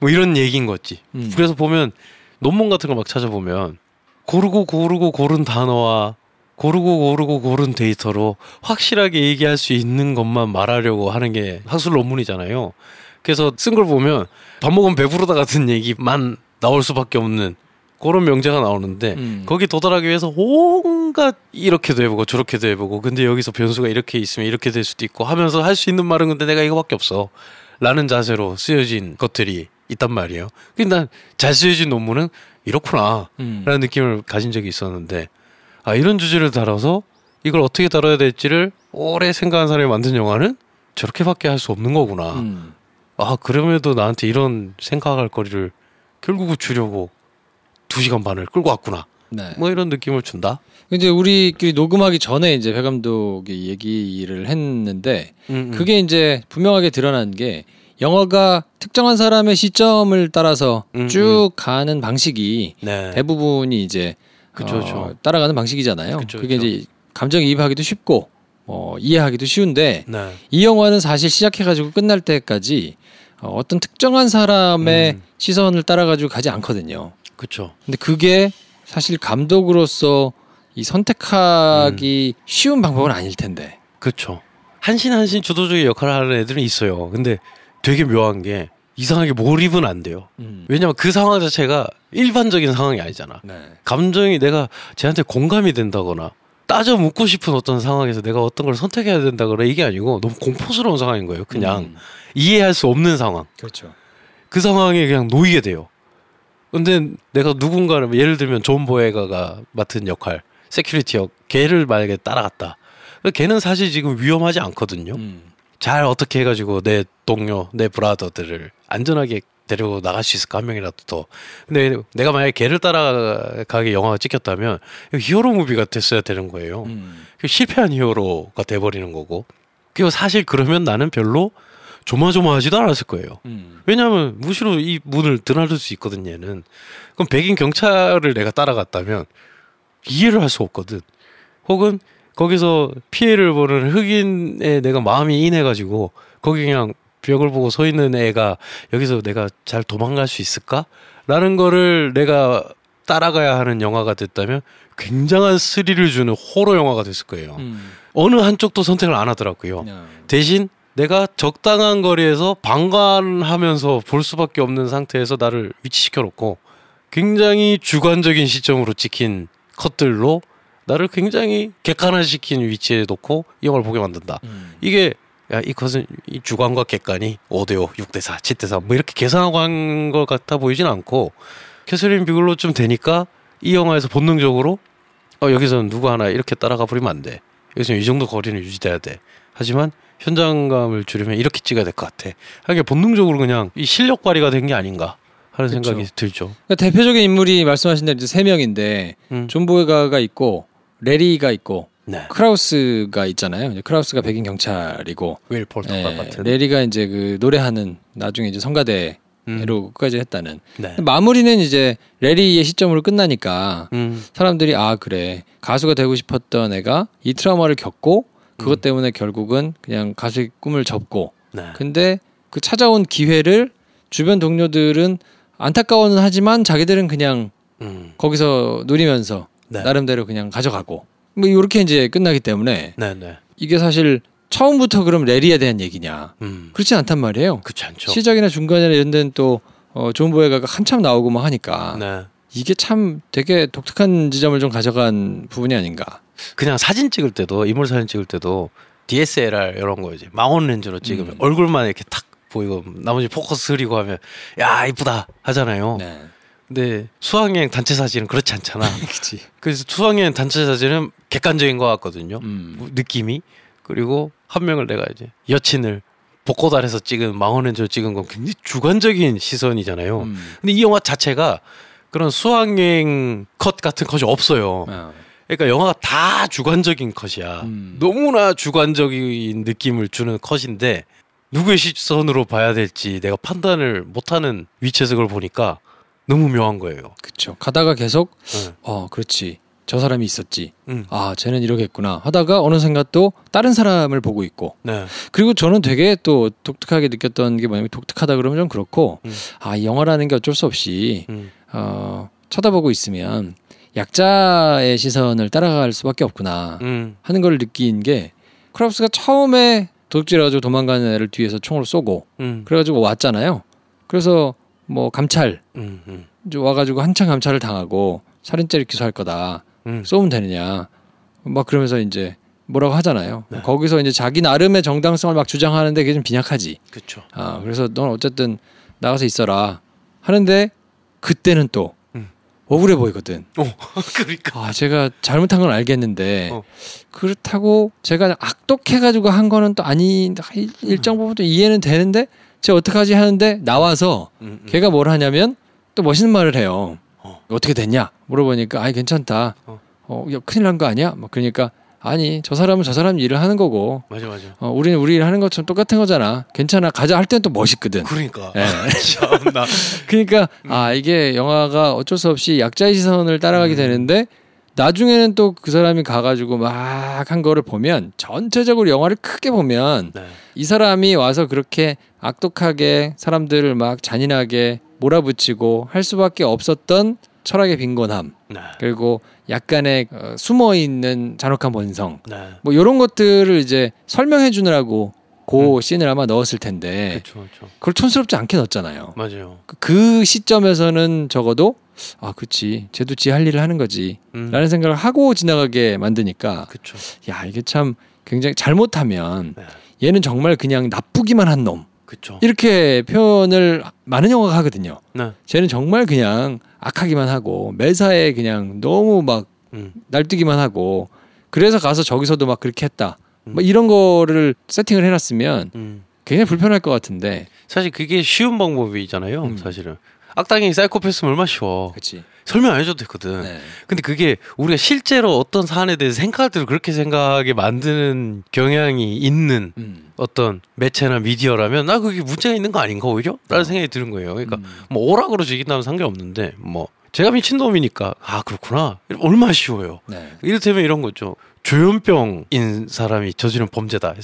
뭐 이런 얘기인 거지. 그래서 보면 논문 같은 거 막 찾아보면 고르고 고른 단어와 고르고 고른 데이터로 확실하게 얘기할 수 있는 것만 말하려고 하는 게 학술 논문이잖아요. 그래서 쓴 걸 보면 밥 먹으면 배부르다 같은 얘기만 나올 수밖에 없는 그런 명제가 나오는데 거기 도달하기 위해서 온갖 이렇게도 해보고 저렇게도 해보고 근데 여기서 변수가 이렇게 있으면 이렇게 될 수도 있고 하면서 할 수 있는 말은 근데 내가 이거밖에 없어 라는 자세로 쓰여진 것들이 있단 말이에요. 근데 난 잘 쓰여진 논문은 이렇구나 라는 느낌을 가진 적이 있었는데 아 이런 주제를 다뤄서 이걸 어떻게 다뤄야 될지를 오래 생각한 사람이 만든 영화는 저렇게밖에 할 수 없는 거구나. 아 그럼에도 나한테 이런 생각할 거리를 결국은 주려고 2시간 반을 끌고 왔구나. 네. 뭐 이런 느낌을 준다. 이제 우리끼리 녹음하기 전에 이제 배 감독이 얘기를 했는데 그게 이제 분명하게 드러난 게 영화가 특정한 사람의 시점을 따라서 쭉 가는 방식이 네. 대부분이 이제 그쵸. 따라가는 방식이잖아요. 그게 이제 감정이입하기도 쉽고 이해하기도 쉬운데 네. 이 영화는 사실 시작해가지고 끝날 때까지 어떤 특정한 사람의 시선을 따라가지고 가지 않거든요. 그렇죠. 근데 그게 사실 감독으로서 이 선택하기 쉬운 방법은 아닐 텐데. 그렇죠. 한신 주도적인 역할을 하는 애들은 있어요. 근데 되게 묘한 게 이상하게 몰입은 안 돼요. 왜냐면 그 상황 자체가 일반적인 상황이 아니잖아. 네. 감정이 내가 쟤한테 공감이 된다거나 따져 묻고 싶은 어떤 상황에서 내가 어떤 걸 선택해야 된다거나 이게 아니고 너무 공포스러운 상황인 거예요. 그냥 이해할 수 없는 상황. 그렇죠. 그 상황에 그냥 놓이게 돼요. 근데 내가 누군가를 예를 들면 존 보헤가가 맡은 역할 세큐리티 역 걔를 만약에 따라갔다. 걔는 사실 지금 위험하지 않거든요. 잘 어떻게 해가지고 내 동료 내 브라더들을 안전하게 데리고 나갈 수 있을까 한 명이라도 더. 근데 내가 만약에 걔를 따라가게 영화가 찍혔다면 히어로 무비가 됐어야 되는 거예요. 실패한 히어로가 돼버리는 거고. 그리고 사실 그러면 나는 별로 조마조마하지도 않았을 거예요. 왜냐하면 무시로 이 문을 드나들 수 있거든 얘는. 그럼 백인 경찰을 내가 따라갔다면 이해를 할 수 없거든. 혹은 거기서 피해를 보는 흑인에 내가 마음이 인해가지고 거기 그냥 벽을 보고 서 있는 애가 여기서 내가 잘 도망갈 수 있을까? 라는 거를 내가 따라가야 하는 영화가 됐다면 굉장한 스릴을 주는 호러 영화가 됐을 거예요. 어느 한쪽도 선택을 안 하더라고요. 대신 내가 적당한 거리에서 방관하면서 볼 수밖에 없는 상태에서 나를 위치시켜놓고 굉장히 주관적인 시점으로 찍힌 컷들로 나를 굉장히 객관화시킨 위치에 놓고 이 영화를 보게 만든다. 이게 야, 이 컷은 이 주관과 객관이 5대5, 6대4, 7대4 뭐 이렇게 계산하고 한 것 같아 보이진 않고 캐서린 비글로쯤 되니까 이 영화에서 본능적으로 여기서는 누구 하나 이렇게 따라가 버리면 안 돼. 여기서는 이 정도 거리는 유지돼야 돼. 하지만 현장감을 줄이면 이렇게 찍어야 될 것 같아. 하게 본능적으로 그냥 이 실력 발휘가 된 게 아닌가 하는 그쵸. 생각이 들죠. 그러니까 대표적인 인물이 말씀하신 대로 이제 3명인데 존 보헤가가 있고 레리가 있고 네. 크라우스가 있잖아요. 이제 크라우스가 백인 경찰이고 윌 폴터 같은 레리가 이제 그 노래하는 나중에 이제 성가대로 끝까지 했다는 네. 마무리는 이제 레리의 시점으로 끝나니까 사람들이 아 그래 가수가 되고 싶었던 애가 이 트라우마를 겪고 그것 때문에 결국은 그냥 가수의 꿈을 접고 네. 근데 그 찾아온 기회를 주변 동료들은 안타까워는 하지만 자기들은 그냥 거기서 누리면서 네. 나름대로 그냥 가져가고 뭐 이렇게 이제 끝나기 때문에 네. 이게 사실 처음부터 그럼 레리에 대한 얘기냐 그렇진 않단 말이에요. 그렇지 않죠. 시작이나 중간이나 이런 데는 또 존 보헤가가 한참 나오고 막 하니까 네. 이게 참 되게 독특한 지점을 좀 가져간 부분이 아닌가. 그냥 사진 찍을 때도 인물 사진 찍을 때도 DSLR 이런 거 이제 망원 렌즈로 찍으면 얼굴만 이렇게 탁 보이고 나머지 포커스 흐리고 하면 야 이쁘다 하잖아요. 네. 근데 수학여행 단체 사진은 그렇지 않잖아. 그치. 그래서 수학여행 단체 사진은 객관적인 것 같거든요. 느낌이. 그리고 한 명을 내가 이제 여친을 벚꽃 아래서 찍은 망원 렌즈로 찍은 건 굉장히 주관적인 시선이잖아요. 근데 이 영화 자체가 그런 수학여행 컷 같은 컷이 없어요. 그러니까 영화가 다 주관적인 컷이야. 너무나 주관적인 느낌을 주는 컷인데 누구의 시선으로 봐야 될지 내가 판단을 못하는 위치에서 그걸 보니까 너무 묘한 거예요. 그렇죠. 가다가 계속 그렇지 저 사람이 있었지. 아, 쟤는 이렇게 했구나 하다가 어느샌가 또 다른 사람을 보고 있고. 네. 그리고 저는 되게 또 독특하게 느꼈던 게 뭐냐면, 독특하다 그러면 좀 그렇고, 아, 이 영화라는 게 어쩔 수 없이 쳐다보고 있으면 약자의 시선을 따라갈 수밖에 없구나 하는 걸 느낀 게, 크롭스가 처음에 도둑질해가지고 도망가는 애를 뒤에서 총으로 쏘고 그래가지고 왔잖아요. 그래서 뭐 감찰 와가지고 한참 감찰을 당하고 살인죄를 기소할 거다. 쏘면 되느냐 막 그러면서 이제 뭐라고 하잖아요. 네. 거기서 이제 자기 나름의 정당성을 막 주장하는데 그게 좀 빈약하지. 그쵸. 아, 그래서 넌 어쨌든 나가서 있어라 하는데 그때는 또 억울해 보이거든. 그러니까. 아, 제가 잘못한 건 알겠는데 그렇다고 제가 악독해가지고 한 거는 또 아니, 일정 부분 또 이해는 되는데 제가 어떡하지 하는데 나와서 걔가 뭘 하냐면 또 멋있는 말을 해요. 어떻게 됐냐 물어보니까 아니 괜찮다. 야, 큰일 난 거 아니야? 막 그러니까 아니 저 사람은 저 사람 일을 하는 거고. 맞아 맞아. 우리는 우리 일 하는 것처럼 똑같은 거잖아. 괜찮아 가자 할 때는 또 멋있거든. 그러니까. 네. 그러니까 아 이게 영화가 어쩔 수 없이 약자의 시선을 따라가게 되는데 나중에는 또 그 사람이 가가지고 막 한 거를 보면 전체적으로 영화를 크게 보면 네. 이 사람이 와서 그렇게 악독하게 사람들을 막 잔인하게 몰아붙이고 할 수밖에 없었던 철학의 빈곤함 네. 그리고 약간의 숨어있는 잔혹한 본성 네. 뭐 이런 것들을 이제 설명해 주느라고 그 씬을 아마 넣었을 텐데 그쵸, 그쵸. 그걸 촌스럽지 않게 넣었잖아요. 맞아요. 그 시점에서는 적어도 아 그치 쟤도 지 할 일을 하는 거지 라는 생각을 하고 지나가게 만드니까 그쵸. 야 이게 참 굉장히 잘못하면 네. 얘는 정말 그냥 나쁘기만 한 놈 그쵸. 이렇게 표현을 많은 영화가 하거든요. 네. 쟤는 정말 그냥 악하기만 하고 매사에 그냥 너무 막 날뛰기만 하고 그래서 가서 저기서도 막 그렇게 했다. 뭐 이런 거를 세팅을 해놨으면 굉장히 불편할 것 같은데 사실 그게 쉬운 방법이잖아요. 사실은 악당이 사이코패스면 얼마나 쉬워. 그치. 설명 안 해줘도 됐거든. 네. 근데 그게 우리가 실제로 어떤 사안에 대해서 생각할 때도 그렇게 생각하게 만드는 경향이 있는 어떤 매체나 미디어라면 나 그게 문제가 있는 거 아닌가 오히려? 라는 생각이 드는 거예요. 그러니까 뭐 오락으로 즐긴다면 상관없는데 뭐 제가 미친놈이니까 아 그렇구나 얼마나 쉬워요. 네. 이를테면 이런 거죠. 조현병인 사람이 저지른 범죄다.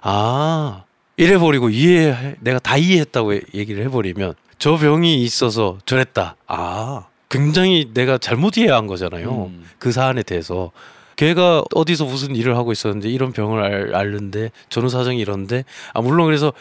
아 이래버리고 이해 내가 다 이해했다고 얘기를 해버리면 저 병이 있어서 저랬다. 아 굉장히 내가 잘못 이해한 거잖아요. 그 사안에 대해서 걔가 어디서 무슨 일을 하고 있었는데 이런 병을 앓는데 저는 사정이 이런데 아 물론 그래서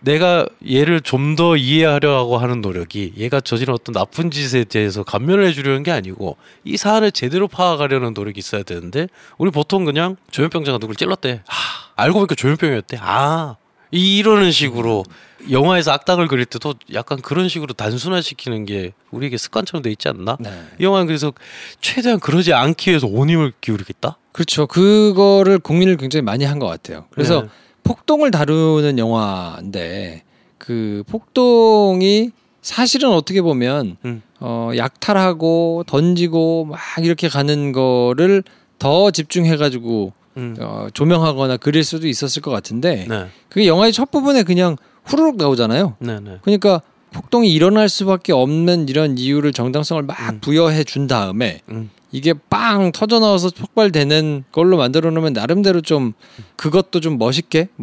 내가 얘를 좀 더 이해하려고 하는 노력이 얘가 저지른 어떤 나쁜 짓에 대해서 감면을 해주려는 게 아니고 이 사안을 제대로 파악하려는 노력이 있어야 되는데 우리 보통 그냥 조현병자가 누굴 찔렀대. 아, 알고 보니까 조현병이었대. 아 이러는 식으로 영화에서 악당을 그릴 때도 약간 그런 식으로 단순화시키는 게 우리에게 습관처럼 돼 있지 않나? 네. 이 영화는 그래서 최대한 그러지 않기 위해서 온 힘을 기울이겠다? 그렇죠. 그거를 고민을 굉장히 많이 한 것 같아요. 그래서 네. 폭동을 다루는 영화인데 그 폭동이 사실은 어떻게 보면 약탈하고 던지고 막 이렇게 가는 거를 더 집중해가지고 조명하거나 그릴 수도 있었을 것 같은데 네. 그게 영화의 첫 부분에 그냥 후루룩 나오잖아요. 네, 네. 그러니까 폭동이 일어날 수밖에 없는 이런 이유를 정당성을 막 부여해 준 다음에 이게 빵 터져 나와서 폭발되는 걸로 만들어 놓으면 나름대로 좀 그것도 좀 멋있게라는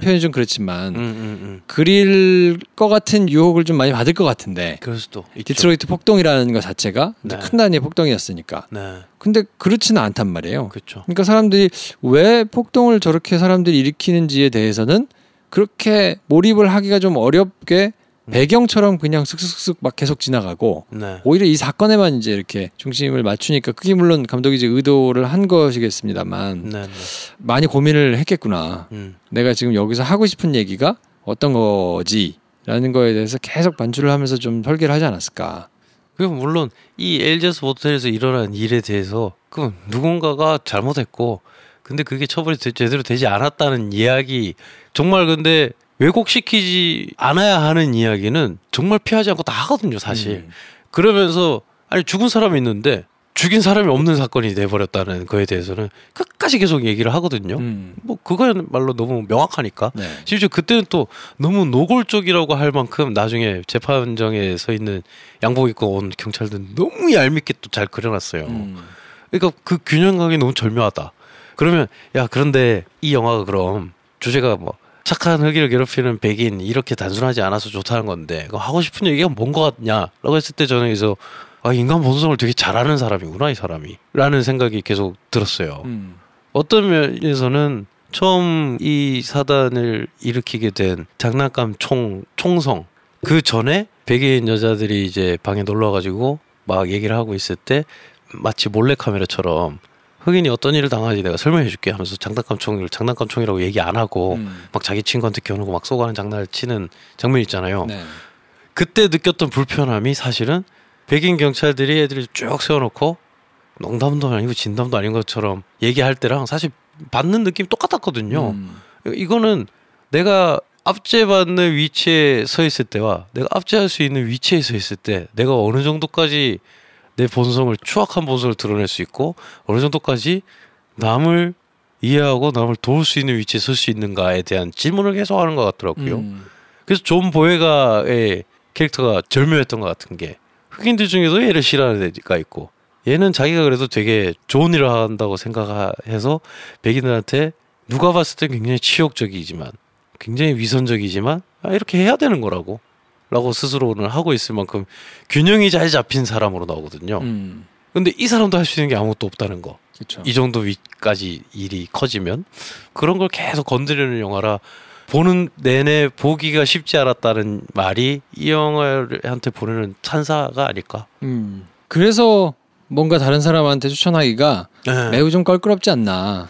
네. 표현이 좀 그렇지만 그릴 것 같은 유혹을 좀 많이 받을 것 같은데 그럴 수도 디트로이트 있죠. 폭동이라는 것 자체가 네. 큰 단위의 폭동이었으니까 네. 근데 그렇지는 않단 말이에요. 그쵸. 그러니까 사람들이 왜 폭동을 저렇게 사람들이 일으키는지에 대해서는 그렇게 몰입을 하기가 좀 어렵게 배경처럼 그냥 슥슥슥 막 계속 지나가고 네. 오히려 이 사건에만 이제 이렇게 중심을 맞추니까 그게 물론 감독이 이제 의도를 한 것이겠습니다만 네, 네. 많이 고민을 했겠구나. 내가 지금 여기서 하고 싶은 얘기가 어떤 거지라는 거에 대해서 계속 반추를 하면서 좀 설계를 하지 않았을까. 그럼 물론 이 LGS 모텔에서 일어난 일에 대해서 그럼 누군가가 잘못했고 근데 그게 처벌이 제대로 되지 않았다는 이야기 정말 근데 왜곡시키지 않아야 하는 이야기는 정말 피하지 않고 다 하거든요, 사실. 그러면서 아니 죽은 사람이 있는데 죽인 사람이 없는 사건이 돼버렸다는 거에 대해서는 끝까지 계속 얘기를 하거든요. 뭐 그거야말로 너무 명확하니까. 네. 심지어 그때는 또 너무 노골적이라고 할 만큼 나중에 재판정에 서 있는 양복 입고 온 경찰들은 너무 얄밉게 또 잘 그려놨어요. 그러니까 그 균형감이 너무 절묘하다. 그러면 야 그런데 이 영화가 그럼 주제가 뭐 착한 흑인을 괴롭히는 백인 이렇게 단순하지 않아서 좋다는 건데 하고 싶은 얘기가 뭔 것 같냐라고 했을 때 저는 그래서 아 인간 본성을 되게 잘하는 사람이구나 이 사람이 라는 생각이 계속 들었어요. 어떤 면에서는 처음 이 사단을 일으키게 된 장난감 총성 그 전에 백인 여자들이 이제 방에 놀러와가지고 막 얘기를 하고 있을 때 마치 몰래카메라처럼 흑인이 어떤 일을 당하는지 내가 설명해줄게 하면서 장난감 총이라고 얘기 안 하고 막 자기 친구한테 겨누고 막 쏘가는 장난을 치는 장면이 있잖아요. 네. 그때 느꼈던 불편함이 사실은 백인 경찰들이 애들을 쭉 세워놓고 농담도 아니고 진담도 아닌 것처럼 얘기할 때랑 사실 받는 느낌이 똑같았거든요. 이거는 내가 압제받는 위치에 서 있을 때와 내가 압제할 수 있는 위치에 서 있을 때 내가 어느 정도까지 내 본성을 추악한 본성을 드러낼 수 있고 어느 정도까지 남을 이해하고 남을 도울 수 있는 위치에 설 수 있는가에 대한 질문을 계속하는 것 같더라고요. 그래서 존 보헤가의 캐릭터가 절묘했던 것 같은 게 흑인들 중에도 얘를 싫어하는 애가 있고 얘는 자기가 그래도 되게 좋은 일을 한다고 생각해서 백인들한테 누가 봤을 때 굉장히 치욕적이지만 굉장히 위선적이지만 아, 이렇게 해야 되는 거라고 라고 스스로는 하고 있을 만큼 균형이 잘 잡힌 사람으로 나오거든요. 근데 이 사람도 할 수 있는 게 아무것도 없다는 거. 그쵸. 이 정도 위까지 일이 커지면 그런 걸 계속 건드리는 영화라 보는 내내 보기가 쉽지 않았다는 말이 이 영화한테 보내는 찬사가 아닐까. 그래서 뭔가 다른 사람한테 추천하기가 네. 매우 좀 껄끄럽지 않나.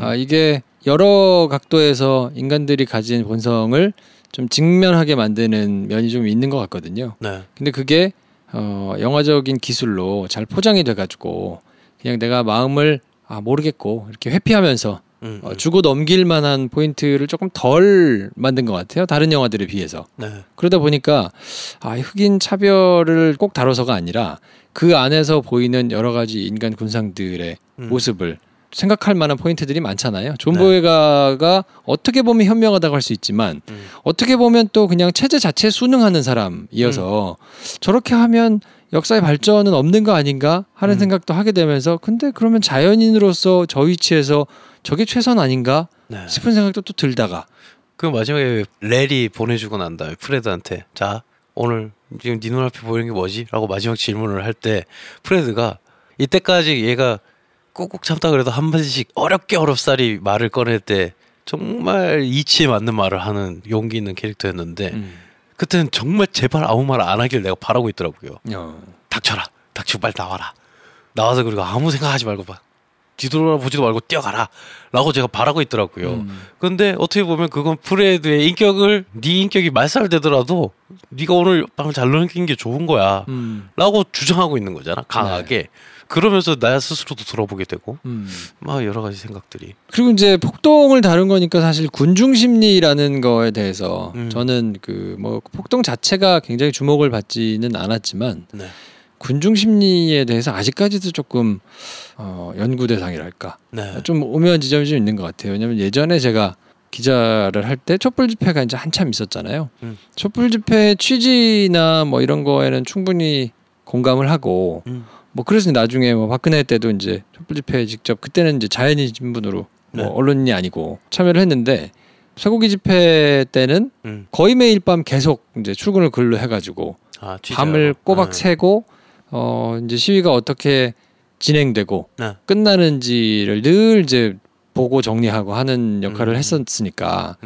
아, 이게 여러 각도에서 인간들이 가진 본성을 좀 직면하게 만드는 면이 좀 있는 것 같거든요. 네. 근데 그게 영화적인 기술로 잘 포장이 돼가지고 그냥 내가 마음을 모르겠고 이렇게 회피하면서 주고 넘길 만한 포인트를 조금 덜 만든 것 같아요. 다른 영화들에 비해서. 네. 그러다 보니까 흑인 차별을 꼭 다뤄서가 아니라 그 안에서 보이는 여러 가지 인간 군상들의 모습을 생각할 만한 포인트들이 많잖아요. 존 보헤가가 네. 어떻게 보면 현명하다고 할 수 있지만 어떻게 보면 또 그냥 체제 자체에 순응하는 사람이어서 저렇게 하면 역사의 발전은 없는 거 아닌가 하는 생각도 하게 되면서 근데 그러면 자연인으로서 저 위치에서 저게 최선 아닌가 네. 싶은 생각도 또 들다가 그 마지막에 렐이 보내주고 난 다음에 프레드한테 자 오늘 지금 네 눈앞에 보이는 게 뭐지? 라고 마지막 질문을 할 때 프레드가 이때까지 얘가 꾹꾹 참다 그래도 한 번씩 어렵게 어렵사리 말을 꺼낼 때 정말 이치에 맞는 말을 하는 용기 있는 캐릭터였는데 그때는 정말 제발 아무 말 안 하길 내가 바라고 있더라고요. 닥쳐라. 닥치고 빨리 나와라. 나와서 그리고 아무 생각하지 말고 막 뒤돌아보지도 말고 뛰어가라 라고 제가 바라고 있더라고요. 근데 어떻게 보면 그건 프레드의 인격을 네 인격이 말살되더라도 네가 오늘 밤을 잘 넘긴 게 좋은 거야 라고 주장하고 있는 거잖아. 강하게. 네. 그러면서 나 스스로도 돌아보게 되고 막 여러 가지 생각들이. 그리고 이제 폭동을 다룬 거니까 사실 군중 심리라는 거에 대해서 저는 그 뭐 폭동 자체가 굉장히 주목을 받지는 않았지만 네. 군중 심리에 대해서 아직까지도 조금 연구 대상이랄까 네. 좀 오묘한 지점이 좀 있는 것 같아요. 왜냐하면 예전에 제가 기자를 할 때 촛불 집회가 이제 한참 있었잖아요. 촛불 집회 취지나 뭐 이런 거에는 충분히 공감을 하고. 뭐 그래서 나중에 뭐 박근혜 때도 이제 촛불 집회에 직접 그때는 이제 자연인 신분으로 네. 뭐 언론인이 아니고 참여를 했는데 쇠고기 집회 때는 거의 매일 밤 계속 이제 출근을 글로 해가지고 밤을 꼬박 새고 이제 시위가 어떻게 진행되고 네. 끝나는지를 늘 이제 보고 정리하고 하는 역할을 했었으니까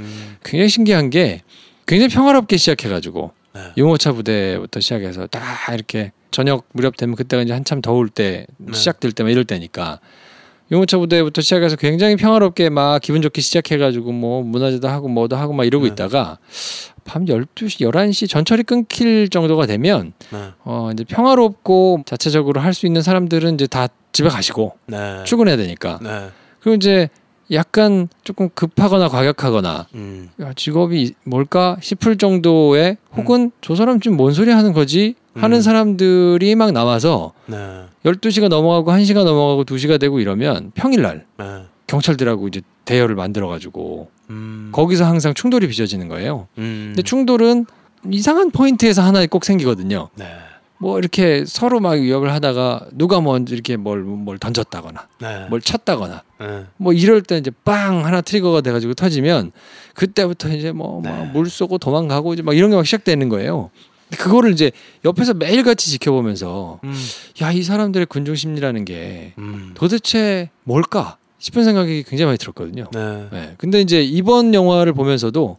굉장히 신기한 게 굉장히 평화롭게 시작해가지고 네. 용어차 부대부터 시작해서 다 이렇게 저녁 무렵 되면 그때가 이제 한참 더울 때 네. 시작될 때 막 이럴 때니까 용호차 부대부터 시작해서 굉장히 평화롭게 막 기분 좋게 시작해가지고 뭐 문화제도 하고 뭐도 하고 막 이러고 네. 있다가 밤 12시 11시 전철이 끊길 정도가 되면 네. 이제 평화롭고 자체적으로 할 수 있는 사람들은 이제 다 집에 가시고 네. 출근해야 되니까 네. 그리고 이제 약간 조금 급하거나 과격하거나 야, 직업이 뭘까 싶을 정도의 혹은 저 사람 지금 뭔 소리 하는 거지 하는 사람들이 막 나와서 네. 12시가 넘어가고 1시가 넘어가고 2시가 되고 이러면 평일날 네. 경찰들하고 이제 대열을 만들어가지고 거기서 항상 충돌이 빚어지는 거예요. 근데 충돌은 이상한 포인트에서 하나 꼭 생기거든요. 네. 뭐 이렇게 서로 막 위협을 하다가 누가 먼저 이렇게 뭘 던졌다거나 네. 뭘 쳤다거나 네. 뭐 이럴 때 이제 빵 하나 트리거가 돼가지고 터지면 그때부터 이제 뭐 막 물 쏘고 도망가고 이제 막 이런 게 막 시작되는 거예요. 그거를 이제 옆에서 매일같이 지켜보면서 야, 이 사람들의 군중 심리라는 게 도대체 뭘까 싶은 생각이 굉장히 많이 들었거든요. 네. 네. 근데 이제 이번 영화를 보면서도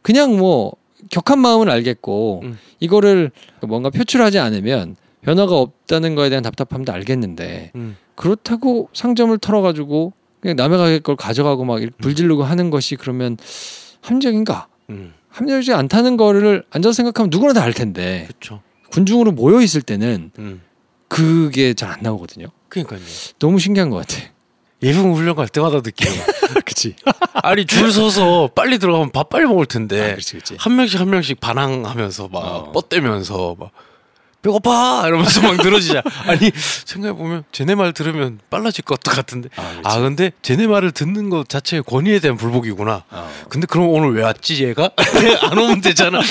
그냥 뭐 격한 마음은 알겠고 이거를 뭔가 표출하지 않으면 변화가 없다는 거에 대한 답답함도 알겠는데 그렇다고 상점을 털어가지고 그냥 남의 가게 걸 가져가고 막 불지르고 하는 것이 그러면 합리적인가? 합리적이지 않다는 거를 앉아서 생각하면 누구나 다 알 텐데 그쵸. 군중으로 모여 있을 때는 그게 잘 안 나오거든요. 그러니까요. 너무 신기한 것 같아. 예능 훈련 갈 때마다 느끼고 그치. 아니 줄 서서 빨리 들어가면 밥 빨리 먹을 텐데 아, 그치. 한 명씩 반항하면서 막 뻗대면서 막 배고파 이러면서 막 늘어지자. 아니 생각해보면 쟤네 말 들으면 빨라질 것 같은데 아 근데 쟤네 말을 듣는 것 자체의 권위에 대한 불복이구나. 근데 그럼 오늘 왜 왔지 얘가? 안 오면 되잖아.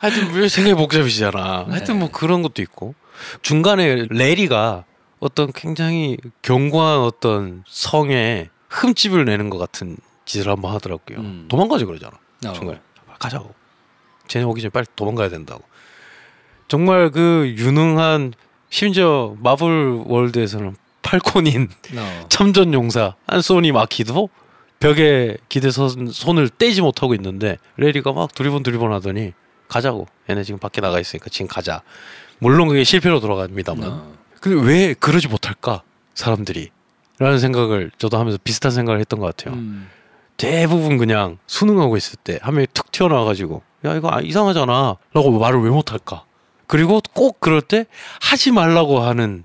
하여튼 왜 생각이 복잡해지잖아. 하여튼 뭐 그런 것도 있고 중간에 레리가 어떤 굉장히 견고한 어떤 성에 흠집을 내는 것 같은 짓을 한번 하더라고요. 도망가지 그러잖아. 정말 가자고. 쟤네 오기 전에 빨리 도망가야 된다고. 정말 그 유능한 심지어 마블 월드에서는 팔콘인 참전 용사 안소니 마키도 벽에 기대서 손을 떼지 못하고 있는데 레리가 막 두리번 하더니 가자고. 얘네 지금 밖에 나가 있으니까 지금 가자. 물론 그게 실패로 돌아갑니다만. 근데 왜 그러지 못할까 사람들이 라는 생각을 저도 하면서 비슷한 생각을 했던 것 같아요. 대부분 그냥 수능하고 있을 때 한 명이 툭 튀어나와가지고 야 이거 이상하잖아 라고 말을 왜 못할까. 그리고 꼭 그럴 때 하지 말라고 하는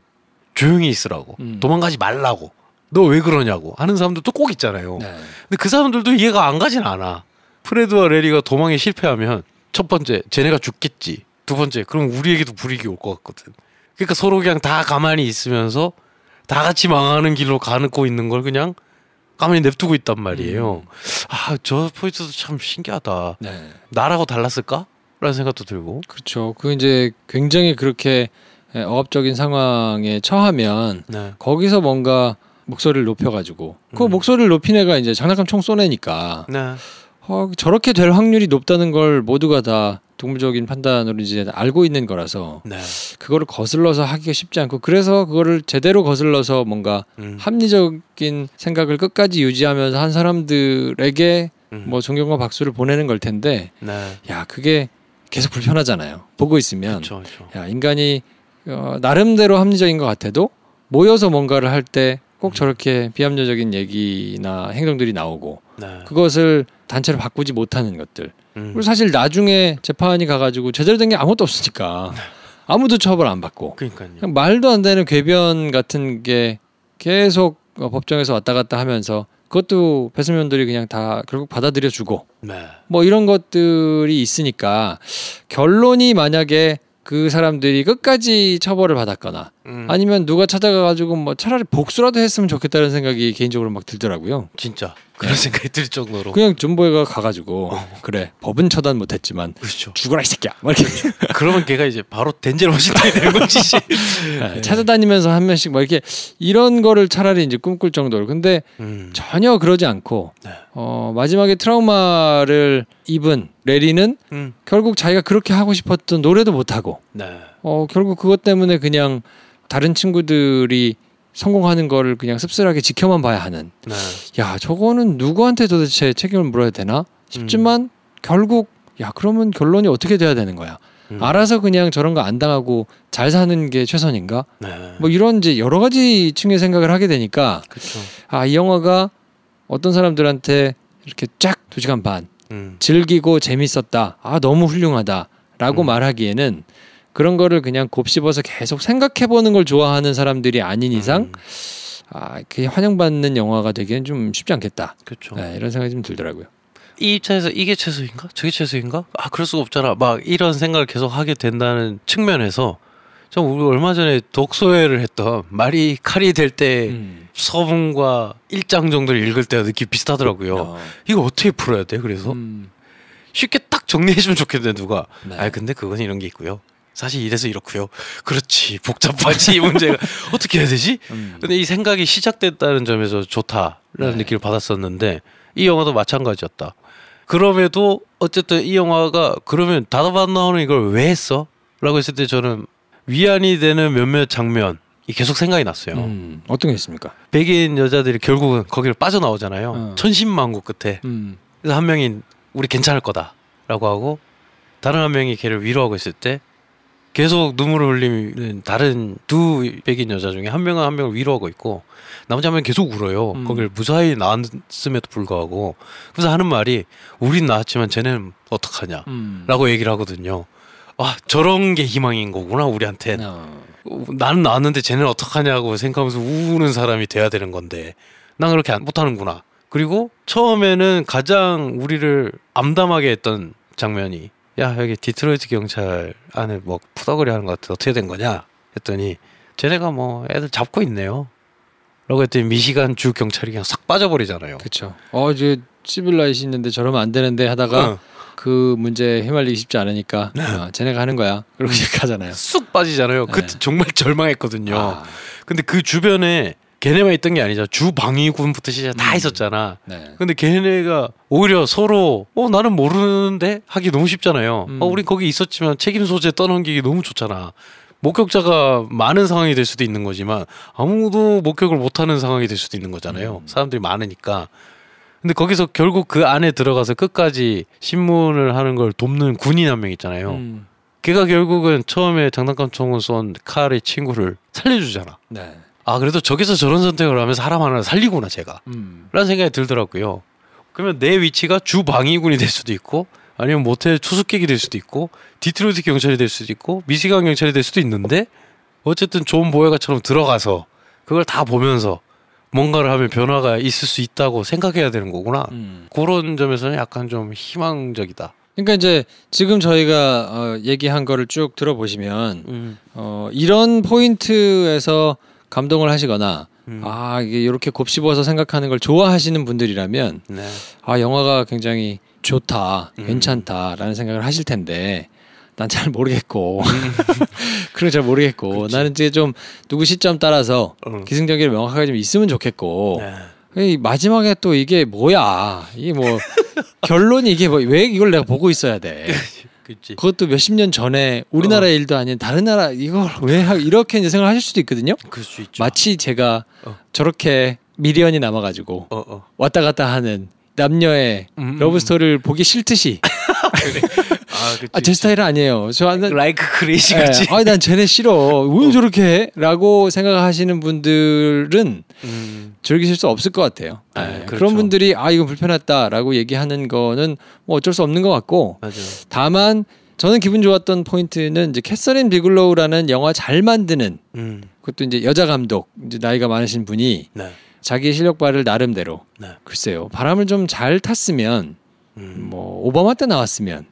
조용히 있으라고 도망가지 말라고 너 왜 그러냐고 하는 사람들도 꼭 있잖아요. 네. 근데 그 사람들도 이해가 안 가진 않아. 프레드와 레리가 도망에 실패하면 첫 번째 쟤네가 죽겠지. 두 번째 그럼 우리에게도 불이익이 올 것 같거든. 그러니까 서로 그냥 다 가만히 있으면서 다 같이 망하는 길로 가고 있는 걸 그냥 가만히 냅두고 있단 말이에요. 아, 저 포인트도 참 신기하다. 네. 나라고 달랐을까? 라는 생각도 들고. 그렇죠. 그 이제 굉장히 그렇게 억압적인 상황에 처하면 네. 거기서 뭔가 목소리를 높여가지고 그 목소리를 높인 애가 이제 장난감 총 쏘내니까 네. 저렇게 될 확률이 높다는 걸 모두가 다 동물적인 판단으로 이제 알고 있는 거라서 네. 그거를 거슬러서 하기가 쉽지 않고 그래서 그거를 제대로 거슬러서 뭔가 합리적인 생각을 끝까지 유지하면서 한 사람들에게 뭐 존경과 박수를 보내는 걸 텐데 네. 야 그게 계속 불편하잖아요. 보고 있으면 그쵸. 야 인간이 나름대로 합리적인 것 같아도 모여서 뭔가를 할 때 꼭 저렇게 비합리적인 얘기나 행동들이 나오고 네. 그것을 단체로 바꾸지 못하는 것들 그리고 사실 나중에 재판이 가가지고 제대로 된 게 아무것도 없으니까 아무도 처벌 안 받고 그냥 말도 안 되는 궤변 같은 게 계속 법정에서 왔다 갔다 하면서 그것도 배심원들이 그냥 다 결국 받아들여주고 네. 뭐 이런 것들이 있으니까 결론이 만약에 그 사람들이 끝까지 처벌을 받았거나 아니면 누가 찾아가가지고 뭐 차라리 복수라도 했으면 좋겠다는 생각이 개인적으로 막 들더라고요. 진짜 그런 생각이 들 정도로 그냥 존 보헤가 가가지고 그래 법은 처단 못했지만 그렇죠. 죽어라 이 새끼야 막 이렇게 그러면 걔가 이제 바로 덴젤 워싱턴이 되는 거지. 네. 찾아다니면서 한 명씩 막 이렇게 이런 거를 차라리 이제 꿈꿀 정도로 근데 전혀 그러지 않고 네. 마지막에 트라우마를 입은 레리는 결국 자기가 그렇게 하고 싶었던 노래도 못하고 네. 결국 그것 때문에 그냥 다른 친구들이 성공하는 거를 그냥 씁쓸하게 지켜만 봐야 하는 네. 야 저거는 누구한테 도대체 책임을 물어야 되나 싶지만 결국 야 그러면 결론이 어떻게 돼야 되는 거야. 알아서 그냥 저런 거 안 당하고 잘 사는 게 최선인가 네. 뭐 이런 이제 여러 가지 층의 생각을 하게 되니까 아, 이 영화가 어떤 사람들한테 이렇게 쫙 2시간 반 즐기고 재밌었다. 아, 너무 훌륭하다. 라고 말하기에는 그런 거를 그냥 곱씹어서 계속 생각해보는 걸 좋아하는 사람들이 아닌 이상 아, 그게 환영받는 영화가 되기엔 좀 쉽지 않겠다. 그쵸. 네, 이런 생각이 좀 들더라고요. 이 입장에서 이게 최소인가? 저게 최소인가? 아, 그럴 수가 없잖아. 막 이런 생각을 계속 하게 된다는 측면에서 좀 우리 얼마 전에 독서회를 했던 말이 칼이 될 때 서문과 1장 정도를 읽을 때가 느낌이 비슷하더라고요. 이거 어떻게 풀어야 돼? 그래서 쉽게 딱 정리해주면 좋겠는데 누가 네. 아 근데 그건 이런 게 있고요. 사실 이래서 이렇고요. 그렇지, 복잡하지 이 문제가. 어떻게 해야 되지? 근데 이 생각이 시작됐다는 점에서 좋다라는 네. 느낌을 받았었는데 이 영화도 마찬가지였다. 그럼에도 어쨌든 이 영화가 그러면 답 안 나오는 이걸 왜 했어? 라고 했을 때 저는 위안이 되는 몇몇 장면이 계속 생각이 났어요. 어떤 게 있습니까? 백인 여자들이 결국은 거기를 빠져나오잖아요. 천신만고 끝에. 그래서 한 명이 우리 괜찮을 거다 라고 하고 다른 한 명이 걔를 위로하고 있을 때 계속 눈물을 흘리는 다른 두 백인 여자 중에 한 명은 한 명을 위로하고 있고 나머지 한 명은 계속 울어요. 거기를 무사히 나왔음에도 불구하고. 그래서 하는 말이 우린 나왔지만 쟤네는 어떡하냐 라고 얘기를 하거든요. 아, 저런 게 희망인 거구나 우리한테. 나는 나왔는데 쟤네는 어떡하냐고 생각하면서 우는 사람이 돼야 되는 건데 난 그렇게 못하는구나. 그리고 처음에는 가장 우리를 암담하게 했던 장면이 야 여기 디트로이트 경찰 안에 뭐 푸더거리 하는 것 같아 어떻게 된 거냐 했더니 쟤네가 뭐 애들 잡고 있네요 라고 했더니 미시간 주 경찰이 그냥 싹 빠져버리잖아요. 그렇죠. 이제 시빌라이시 있는데 저러면 안 되는데 하다가 그 문제에 휘말리기 쉽지 않으니까 쟤네가 하는 거야 그러고 이제 가잖아요. 쑥 빠지잖아요. 그때 네. 정말 절망했거든요. 근데 그 주변에 걔네만 있던 게 아니죠. 주 방위군부터 시작 다 있었잖아. 네. 근데 걔네가 오히려 서로 나는 모르는데 하기 너무 쉽잖아요. 우린 거기 있었지만 책임 소재 떠넘기기 너무 좋잖아. 목격자가 많은 상황이 될 수도 있는 거지만 아무도 목격을 못하는 상황이 될 수도 있는 거잖아요. 사람들이 많으니까. 근데 거기서 결국 그 안에 들어가서 끝까지 신문을 하는 걸 돕는 군인 한 명 있잖아요. 걔가 결국은 처음에 장난감 총을 쏜 칼의 친구를 살려주잖아. 네. 아 그래도 저기서 저런 선택을 하면 사람 하나를 살리구나 제가 라는 생각이 들더라고요. 그러면 내 위치가 주방위군이 될 수도 있고 아니면 모텔 투숙객이 될 수도 있고 디트로이트 경찰이 될 수도 있고 미시간 경찰이 될 수도 있는데 어쨌든 존 보헤가처럼 들어가서 그걸 다 보면서 뭔가를 하면 변화가 있을 수 있다고 생각해야 되는 거구나. 그런 점에서는 약간 좀 희망적이다. 그러니까 이제 지금 저희가 얘기한 거를 쭉 들어보시면 이런 포인트에서 감동을 하시거나 이게 이렇게 곱씹어서 생각하는 걸 좋아하시는 분들이라면 네. 아 영화가 굉장히 좋다, 괜찮다라는 생각을 하실 텐데 난 잘 모르겠고 그런 잘 모르겠고 그치. 나는 이제 좀 누구 시점 따라서 기승전결이 명확하게 좀 있으면 좋겠고 네. 마지막에 또 이게 뭐야 이게 뭐 결론이 이게 뭐 왜 이걸 내가 보고 있어야 돼. 그치. 그것도 몇십 년 전에 우리나라 일도 아닌 다른 나라 이걸 왜 이렇게 이제 생각하실 수도 있거든요. 그럴 수 있죠. 마치 제가 저렇게 미련이 남아가지고 왔다 갔다 하는 남녀의 러브스토리를 보기 싫듯이 그래. 그치, 제 스타일은 아니에요. 저는 라이크 크레이시 같이 난 쟤네 싫어 왜 저렇게 해? 라고 생각하시는 분들은 즐기실 수 없을 것 같아요. 그렇죠. 그런 분들이 이거 불편했다라고 얘기하는 거는 뭐 어쩔 수 없는 것 같고 맞아요. 다만 저는 기분 좋았던 포인트는 이제 캐서린 비글로우라는 영화 잘 만드는 그것도 이제 여자 감독 이제 나이가 많으신 분이 네. 자기의 실력 발휘를 나름대로 글쎄요 바람을 좀 잘 탔으면 뭐 오바마 때 나왔으면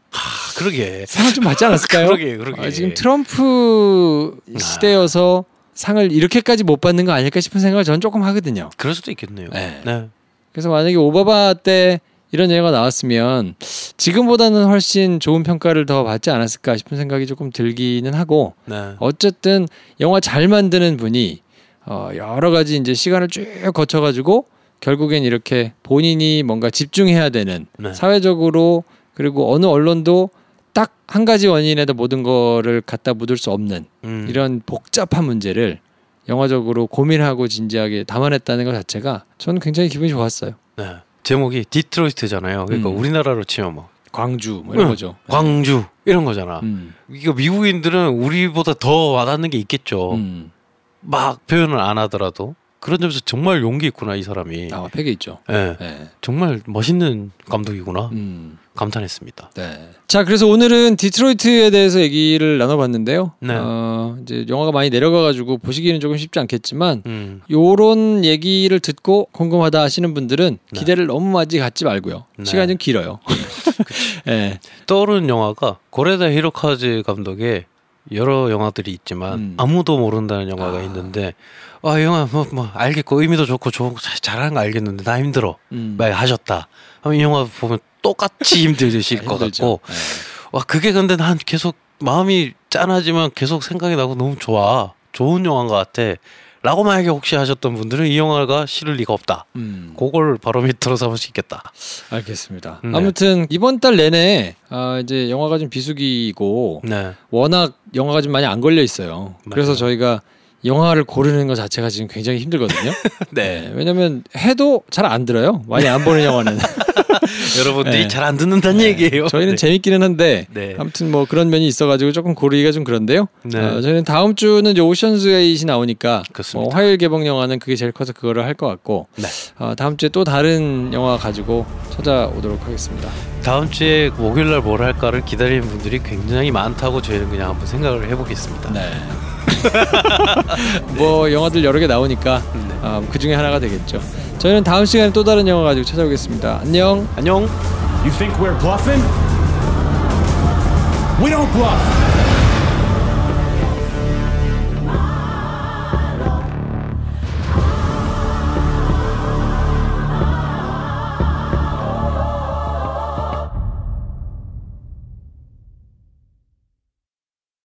그러게 상을 좀 받지 않았을까요? 그러게 지금 트럼프 시대여서 상을 이렇게까지 못 받는 거 아닐까 싶은 생각을 저는 조금 하거든요. 그럴 수도 있겠네요. 네. 그래서 만약에 오바마 때 이런 영화가 나왔으면 지금보다는 훨씬 좋은 평가를 더 받지 않았을까 싶은 생각이 조금 들기는 하고 어쨌든 영화 잘 만드는 분이 여러 가지 이제 시간을 쭉 거쳐가지고 결국엔 이렇게 본인이 뭔가 집중해야 되는 사회적으로 그리고 어느 언론도 딱 한 가지 원인에다 모든 거를 갖다 묻을 수 없는 이런 복잡한 문제를 영화적으로 고민하고 진지하게 담아냈다는 것 자체가 저는 굉장히 기분이 좋았어요. 네. 제목이 디트로이트잖아요. 그러니까 우리나라로 치면 뭐 광주 뭐 이런 거죠. 광주 이런 거잖아. 이거 미국인들은 우리보다 더 와닿는 게 있겠죠. 막 표현을 안 하더라도 그런 점에서 정말 용기 있구나 이 사람이. 팩이 있죠. 네. 정말 멋있는 감독이구나. 감탄했습니다. 네. 자, 그래서 오늘은 디트로이트에 대해서 얘기를 나눠봤는데요. 네. 이제 영화가 많이 내려가가지고 보시기는 조금 쉽지 않겠지만, 요런 얘기를 듣고 궁금하다 하시는 분들은 기대를 너무 많이 갖지 말고요. 시간이 좀 길어요. 네. 떠오른 영화가 고레다 히로카즈 감독의 여러 영화들이 있지만 아무도 모른다는 영화가 있는데 이 영화 뭐 알겠고 의미도 좋고 좋은 거 잘하는 거 알겠는데 나 힘들어 말 하셨다 하면 이 영화 보면 똑같이 힘드실 것 같고 그게 근데 난 계속 마음이 짠하지만 계속 생각이 나고 너무 좋아. 좋은 영화인 것 같아. 라고 만약에 혹시 하셨던 분들은 이 영화가 싫을 리가 없다. 그걸 바로 밑으로 삼을 수 있겠다. 알겠습니다. 네. 아무튼 이번 달 내내 이제 영화가 좀 비수기이고 네. 워낙 영화가 좀 많이 안 걸려 있어요. 맞아요. 그래서 저희가 영화를 고르는 것 자체가 지금 굉장히 힘들거든요. 네. 네. 왜냐면 해도 잘 안 들어요. 많이 안 보는 영화는. 여러분들이 네. 잘 안 듣는다는 네. 얘기예요. 저희는 네. 재밌기는 한데 네. 아무튼 뭐 그런 면이 있어가지고 조금 고르기가 좀 그런데요. 네. 저희는 다음 주는 이제 오션스8이 나오니까 화요일 개봉 영화는 그게 제일 커서 그거를 할 것 같고 네. 다음 주에 또 다른 영화 가지고 찾아오도록 하겠습니다. 다음 주에 목요일날 뭘 할까를 기다리는 분들이 굉장히 많다고 저희는 그냥 한번 생각을 해보겠습니다. 네. 뭐 영화들 여러 개 나오니까 그 중에 하나가 되겠죠. 저희는 다음 시간에 또 다른 영화 가지고 찾아오겠습니다. 안녕. 안녕. You think we're bluffing? We don't bluff.